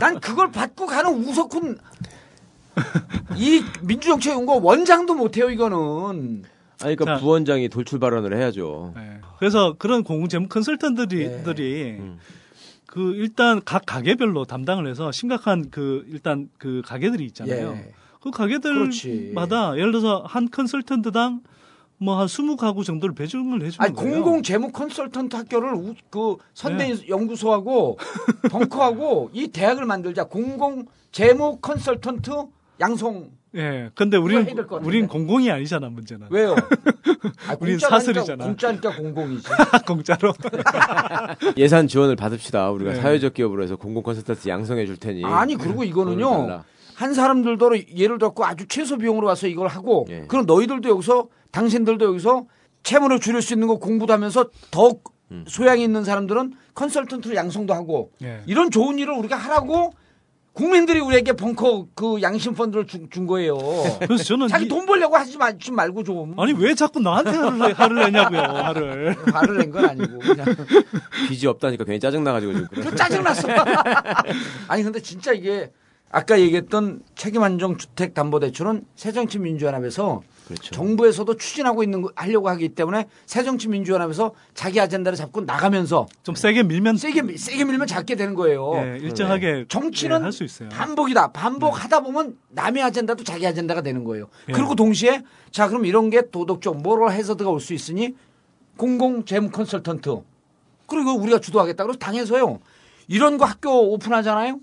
난 그걸 받고 가는 우석훈 이 민주정치 연구 원장도 못해요 이거는. 아니, 그러니까 자, 부원장이 돌출 발언을 해야죠. 네. 그래서 그런 공공재무 컨설턴트들이 네. 음. 그 일단 각 가게별로 담당을 해서 심각한 그 일단 그 가게들이 있잖아요. 예. 그 가게들마다 그렇지. 예를 들어서 한 컨설턴트당 뭐 한 이십 가구 정도를 배정을 해주는 아니, 거예요. 공공 재무 컨설턴트 학교를 우, 그 선대인 네. 연구소하고 벙커하고 이 대학을 만들자. 공공 재무 컨설턴트 양성. 예. 근데 우리는 우린 공공이 아니잖아, 문제는. 왜요? 아, 우린 사설이잖아. 공짜니까 공공이지. 공짜로. 예산 지원을 받읍시다. 우리가 네. 사회적 기업으로 해서 공공 컨설턴트 양성해 줄 테니. 아니, 그리고 이거는요. 한 사람들도 예를 들고 아주 최소 비용으로 와서 이걸 하고 예. 그럼 너희들도 여기서 당신들도 여기서 채무를 줄일 수 있는 거 공부도 하면서 더 음. 소양이 있는 사람들은 컨설턴트로 양성도 하고 예. 이런 좋은 일을 우리가 하라고 국민들이 우리에게 벙커 그 양심 펀드를 주, 준 거예요. 그래서 저는 자기 이... 돈 벌려고 하지 마, 좀 말고 좀. 아니 왜 자꾸 나한테 화를, 화를 내냐고요. 화를. 화를 낸 건 아니고 그냥 빚이 없다니까 괜히 짜증 나가지고 지금. 그래. 짜증 났어. 아니 근데 진짜 이게 아까 얘기했던 책임안정 주택담보대출은 새정치민주연합에서 그렇죠. 정부에서도 추진하고 있는 거 하려고 하기 때문에 새정치민주연합에서 자기 아젠다를 잡고 나가면서 좀 세게 밀면 세게 세게 밀면 잡게 되는 거예요. 예, 일정하게 네. 정치는 예, 할 수 있어요. 반복이다. 반복하다 보면 남의 아젠다도 자기 아젠다가 되는 거예요. 예. 그리고 동시에 자 그럼 이런 게 도덕적 모럴 해저드가 올 수 있으니 공공 재무 컨설턴트 그리고 우리가 주도하겠다. 그래서 당에서요 이런 거 학교 오픈하잖아요.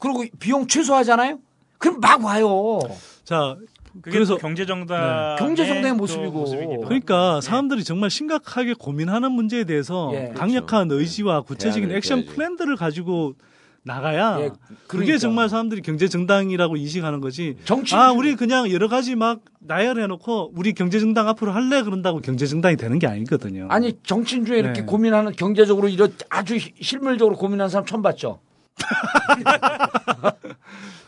그리고 비용 최소화잖아요. 그럼 막 와요. 자, 그래서 경제정당 네. 경제정당의 모습이고. 그러니까 네. 사람들이 정말 심각하게 고민하는 문제에 대해서 네. 강력한 그렇죠. 의지와 구체적인 액션 돼야지. 플랜들을 가지고 나가야 네. 그러니까. 그게 정말 사람들이 경제정당이라고 인식하는 거지. 정치. 아, 우리 그냥 여러 가지 막 나열해놓고 우리 경제정당 앞으로 할래 그런다고 경제정당이 되는 게 아니거든요. 아니 정치인 중에 이렇게 네. 고민하는 경제적으로 이런 아주 실물적으로 고민하는 사람 처음 봤죠.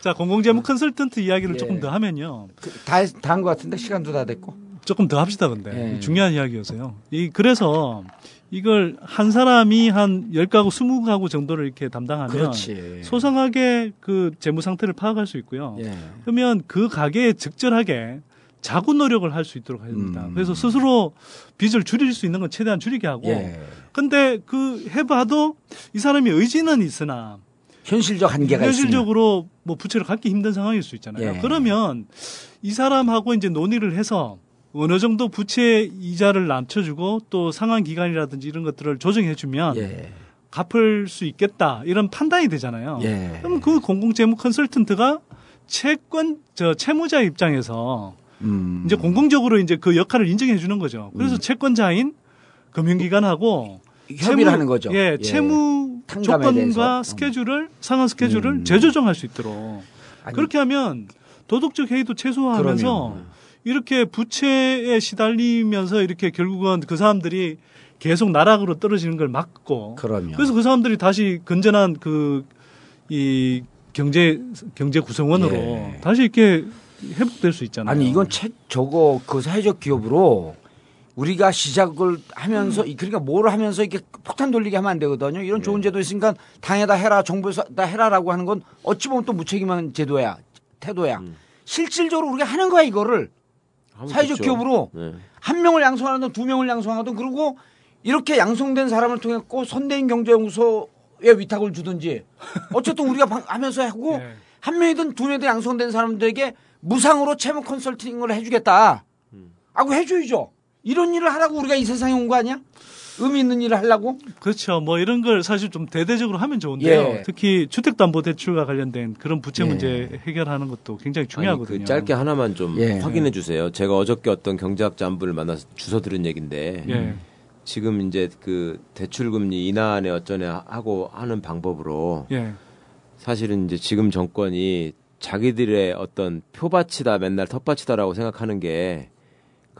자, 공공재무 컨설턴트 이야기를 예. 조금 더 하면요. 그, 다, 다 한 것 같은데 시간도 다 됐고. 조금 더 합시다, 근데. 예. 중요한 이야기여서요. 이, 그래서 이걸 한 사람이 한 십 가구, 이십 가구 정도를 이렇게 담당하면 그렇지. 소상하게 그 재무 상태를 파악할 수 있고요. 예. 그러면 그 가게에 적절하게 자구 노력을 할 수 있도록 해야 됩니다. 음. 그래서 스스로 빚을 줄일 수 있는 건 최대한 줄이게 하고. 예. 근데 그 해봐도 이 사람이 의지는 있으나 현실적 한계가 있습니다. 현실적으로 있으면. 뭐 부채를 갖기 힘든 상황일 수 있잖아요. 예. 그러면 이 사람하고 이제 논의를 해서 어느 정도 부채 이자를 낮춰주고 또 상환 기간이라든지 이런 것들을 조정해주면 예. 갚을 수 있겠다 이런 판단이 되잖아요. 예. 그럼 그 공공재무 컨설턴트가 채권 저 채무자 입장에서 음. 이제 공공적으로 이제 그 역할을 인정해 주는 거죠. 그래서 음. 채권자인 금융기관하고 협의를 하는 거죠. 예, 예. 채무 조건과 대해서. 스케줄을 상한 스케줄을 음. 재조정할 수 있도록 아니. 그렇게 하면 도덕적 해이도 최소화하면서 그러면. 이렇게 부채에 시달리면서 이렇게 결국은 그 사람들이 계속 나락으로 떨어지는 걸 막고 그러면. 그래서 그 사람들이 다시 건전한 그 이 경제 경제 구성원으로 예. 다시 이렇게 회복될 수 있잖아요. 아니 이건 책 저거 그 사회적 기업으로. 우리가 시작을 하면서 그러니까 뭘 하면서 이렇게 폭탄 돌리게 하면 안 되거든요. 이런 좋은 제도 있으니까 당에다 해라 정부에서 다 해라라고 하는 건 어찌 보면 또 무책임한 제도야 태도야. 음. 실질적으로 우리가 하는 거야 이거를 사회적 그렇죠. 기업으로 네. 한 명을 양성하든 두 명을 양성하든 그리고 이렇게 양성된 사람을 통해 꼭 선대인 경제 연구소에 위탁을 주든지 어쨌든 우리가 하면서 하고 네. 한 명이든 두 명이든 양성된 사람들에게 무상으로 채무 컨설팅을 해주겠다. 하고 해줘야죠. 이런 일을 하라고 우리가 이 세상에 온 거 아니야? 의미 있는 일을 하려고? 그렇죠. 뭐 이런 걸 사실 좀 대대적으로 하면 좋은데요. 예. 특히 주택담보대출과 관련된 그런 부채 예. 문제 해결하는 것도 굉장히 중요하거든요. 아니, 그 짧게 하나만 좀 예. 확인해 주세요. 제가 어저께 어떤 경제학자 한 분을 만나서 주워 들은 얘기인데 예. 지금 이제 그 대출금리 인하안에 어쩌네 하고 하는 방법으로 예. 사실은 이제 지금 정권이 자기들의 어떤 표밭이다 맨날 텃밭이다라고 생각하는 게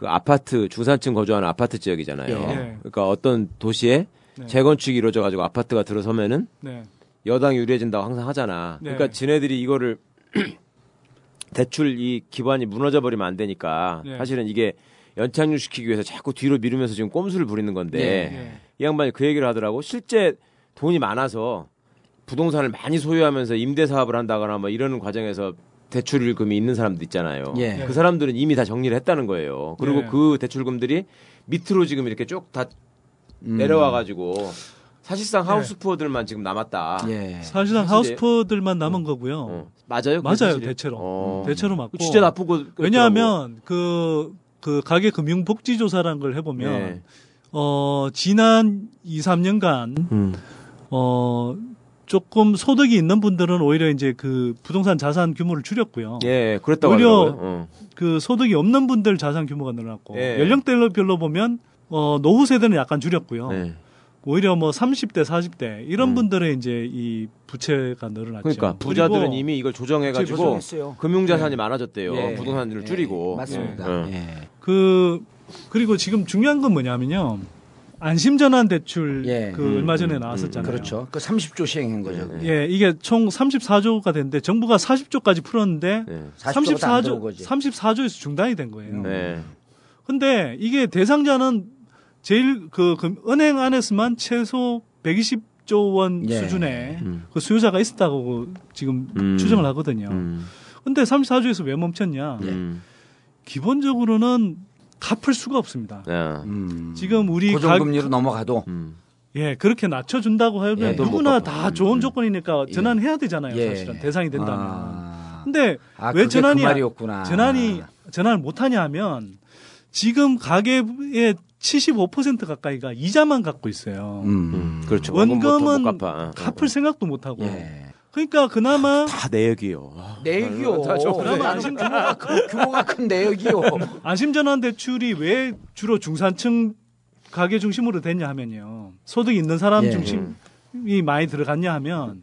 그 아파트 중산층 거주하는 아파트 지역이잖아요. 예. 그러니까 어떤 도시에 네. 재건축이 이루어져 가지고 아파트가 들어서면은 네. 여당이 유리해진다고 항상 하잖아. 네. 그러니까 지네들이 이거를 대출 이 기반이 무너져 버리면 안 되니까 네. 사실은 이게 연착륙시키기 위해서 자꾸 뒤로 미루면서 지금 꼼수를 부리는 건데 네. 네. 이 양반이 그 얘기를 하더라고. 실제 돈이 많아서 부동산을 많이 소유하면서 임대 사업을 한다거나 뭐 이러는 과정에서 대출금이 있는 사람들 있잖아요. 예. 그 사람들은 이미 다 정리를 했다는 거예요. 그리고 예. 그 대출금들이 밑으로 지금 이렇게 쭉 다 음. 내려와가지고 사실상 하우스푸어들만 예. 지금 남았다. 예. 사실상 하우스푸어들만 남은 어. 거고요. 어. 맞아요? 맞아요. 대체로. 어. 대체로 맞고. 진짜 나쁘고. 왜냐하면 그, 그 가계 금융 복지 조사라는 걸 해보면 예. 어, 지난 이, 삼 년간 음. 어, 조금 소득이 있는 분들은 오히려 이제 그 부동산 자산 규모를 줄였고요. 예, 그랬다고 오히려 어. 그 소득이 없는 분들 자산 규모가 늘어났고 예. 연령대별로 보면 어, 노후 세대는 약간 줄였고요. 예. 오히려 뭐 삼십 대, 사십 대 이런 음. 분들의 이제 이 부채가 늘어났죠. 그러니까 부자들은 이미 이걸 조정해가지고 금융 자산이 예. 많아졌대요. 예. 부동산을 예. 줄이고. 맞습니다. 예. 예. 그 그리고 지금 중요한 건 뭐냐면요. 안심전환 대출 예. 그 음, 얼마 전에 나왔었잖아요. 그렇죠. 그 삼십 조 시행한 거죠. 예, 이게 총 삼십사 조가 됐는데 정부가 사십 조까지 풀었는데 예. 삼십사 조 삼십사 조에서 중단이 된 거예요. 그런데 네. 이게 대상자는 제일 그, 그 은행 안에서만 최소 백이십 조 원 예. 수준의 음. 그 수요자가 있었다고 지금 음. 추정을 하거든요. 그런데 음. 삼십사 조에서 왜 멈췄냐? 예. 기본적으로는 갚을 수가 없습니다. 예. 음. 지금 우리 고정금리로 가... 넘어가도 음. 예 그렇게 낮춰준다고 하면 예. 누구나 다 좋은 음. 조건이니까 전환해야 되잖아요. 예. 사실은 대상이 된다면. 아. 근데 아, 왜 전환이 그 말이었구나. 전환이 전환을 못하냐 하면 지금 가계의 칠십오 퍼센트 가까이가 이자만 갖고 있어요. 음. 음. 그렇죠. 원금은 못 갚을 생각도 못하고. 예. 그러니까 그나마 다 내역이요. 내역이요. 그나마 안심 규모가 큰, 규모가 큰 내역이요. 안심전환 대출이 왜 주로 중산층 가계 중심으로 됐냐 하면요. 소득이 있는 사람 예. 중심이 많이 들어갔냐 하면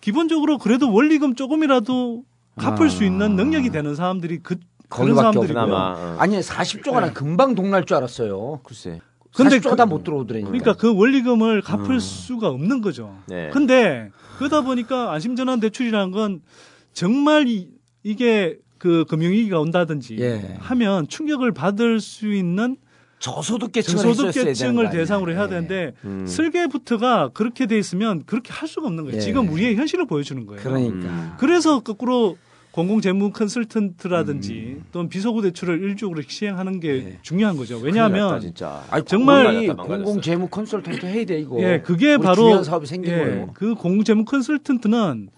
기본적으로 그래도 원리금 조금이라도 갚을 아. 수 있는 능력이 되는 사람들이 그 그런 사람들이고요. 어. 아니 사십 조가 네. 금방 동날 줄 알았어요. 글쎄. 근데 그, 다 못 들어오더라니까. 그러니까 그 원리금을 갚을 음. 수가 없는 거죠. 네. 근데 그러다 보니까 안심전환 대출이라는 건 정말 이, 이게 그 금융위기가 온다든지 예. 하면 충격을 받을 수 있는 저소득계층을, 저소득계층을 대상으로 해야 예. 되는데 음. 슬개부터가 그렇게 돼 있으면 그렇게 할 수가 없는 거예요. 예. 지금 우리의 현실을 보여주는 거예요. 그러니까. 음. 그래서 거꾸로 공공재무 컨설턴트라든지 음. 또는 비소구 대출을 일적으로 시행하는 게 네. 중요한 거죠. 왜냐하면 났다, 아니, 정말 공공재무 컨설턴트 해야 돼 이거. 예, 그게 바로 중요한 사업이 생긴 예, 거예요. 그 공공재무 컨설턴트는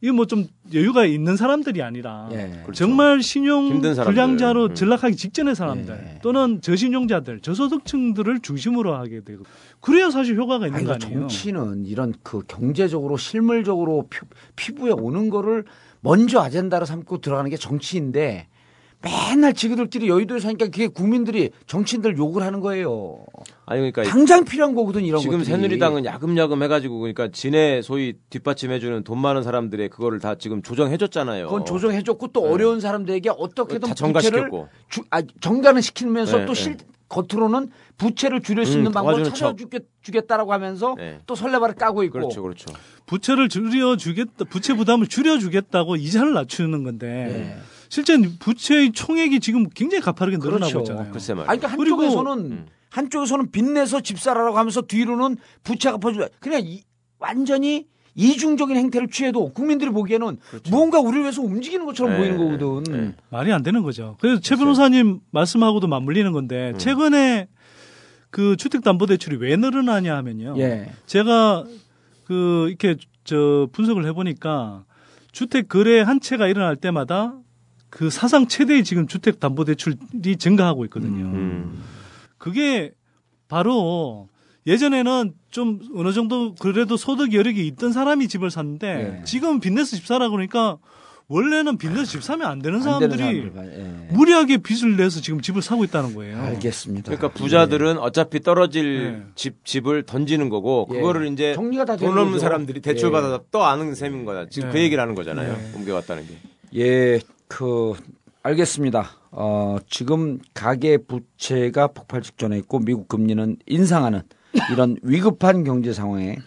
이거 뭐 좀 여유가 있는 사람들이 아니라 예, 그렇죠. 정말 신용 불량자로 전락하기 직전의 사람들 예. 또는 저신용자들, 저소득층들을 중심으로 하게 되고 그래야 사실 효과가 있는 아니, 거 아니에요. 정치는 이런 그 경제적으로 실물적으로 피, 피부에 오는 거를 먼저 아젠다로 삼고 들어가는 게 정치인데 맨날 지그들끼리 여의도에 사니까 그게 국민들이 정치인들 욕을 하는 거예요. 아니 그러니까 당장 필요한 거거든 이런 거. 지금 것들이. 새누리당은 야금야금 해가지고 그러니까 지네 소위 뒷받침해주는 돈 많은 사람들의 그거를 다 지금 조정해줬잖아요. 그건 조정해줬고 또 네. 어려운 사람들에게 어떻게든 부채를 주, 아, 정가는 시키면서 네, 또 실. 네. 겉으로는 부채를 줄일 수 있는 음, 방법을 찾아주겠다라고 하면서 네. 또 설레발을 까고 있고. 그렇죠, 그렇죠. 부채를 줄여주겠다, 부채 부담을 줄여주겠다고 이자를 낮추는 건데 네. 실제 부채의 총액이 지금 굉장히 가파르게 늘어나고 그렇죠. 있잖아요. 글쎄 말이에요. 아니, 그러니까 한쪽에서는 음. 한쪽에서는 빚내서 집사라고 하면서 뒤로는 부채 갚아주자. 그냥 이, 완전히 이중적인 행태를 취해도 국민들이 보기에는 그렇죠. 무언가 우리를 위해서 움직이는 것처럼 네. 보이는 거거든. 네. 말이 안 되는 거죠. 그래서 최 변호사님 말씀하고도 맞물리는 건데 음. 최근에 그 주택담보대출이 왜 늘어나냐 하면요. 예. 제가 그 이렇게 저 분석을 해보니까 주택 거래 한체가 일어날 때마다 그 사상 최대의 지금 주택담보대출이 증가하고 있거든요. 음. 그게 바로 예전에는 좀 어느 정도 그래도 소득 여력이 있던 사람이 집을 샀는데 예. 지금 빚내서 집 사라 그러니까 원래는 빚내서 집 사면 안 되는 사람들이 안 되는 사람들, 예. 무리하게 빚을 내서 지금 집을 사고 있다는 거예요. 알겠습니다. 그러니까 부자들은 예. 어차피 떨어질 예. 집, 집을 던지는 거고 예. 그거를 이제 정리가 다 돈 없는 사람들이 대출받아서 예. 또 아는 셈인 거다. 지금 예. 그 얘기를 하는 거잖아요. 예. 옮겨왔다는 게. 예, 그 알겠습니다. 어, 지금 가계 부채가 폭발 직전에 있고 미국 금리는 인상하는 이런 위급한 경제 상황에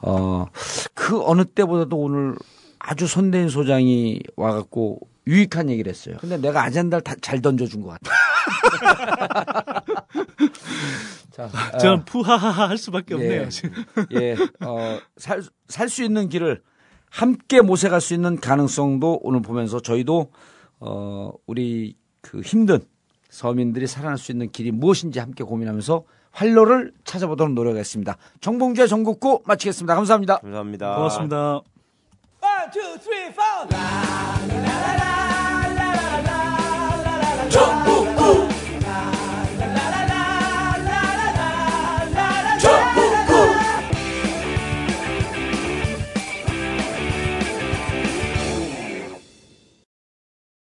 어, 그 어느 때보다도 오늘 아주 선대인 소장이 와갖고 유익한 얘기를 했어요. 근데 내가 아젠다를 다 잘 던져준 것 같아. 자, 저는 어, 푸하하하 할 수밖에 없네요. 예, 예 어, 살, 살 수 있는 길을 함께 모색할 수 있는 가능성도 오늘 보면서 저희도 어, 우리 그 힘든 서민들이 살아날 수 있는 길이 무엇인지 함께 고민하면서 활로를 찾아보도록 노력하겠습니다. 정봉주의 전국구 마치겠습니다. 감사합니다. 감사합니다. 고맙습니다. 원, 투, 쓰리, 포.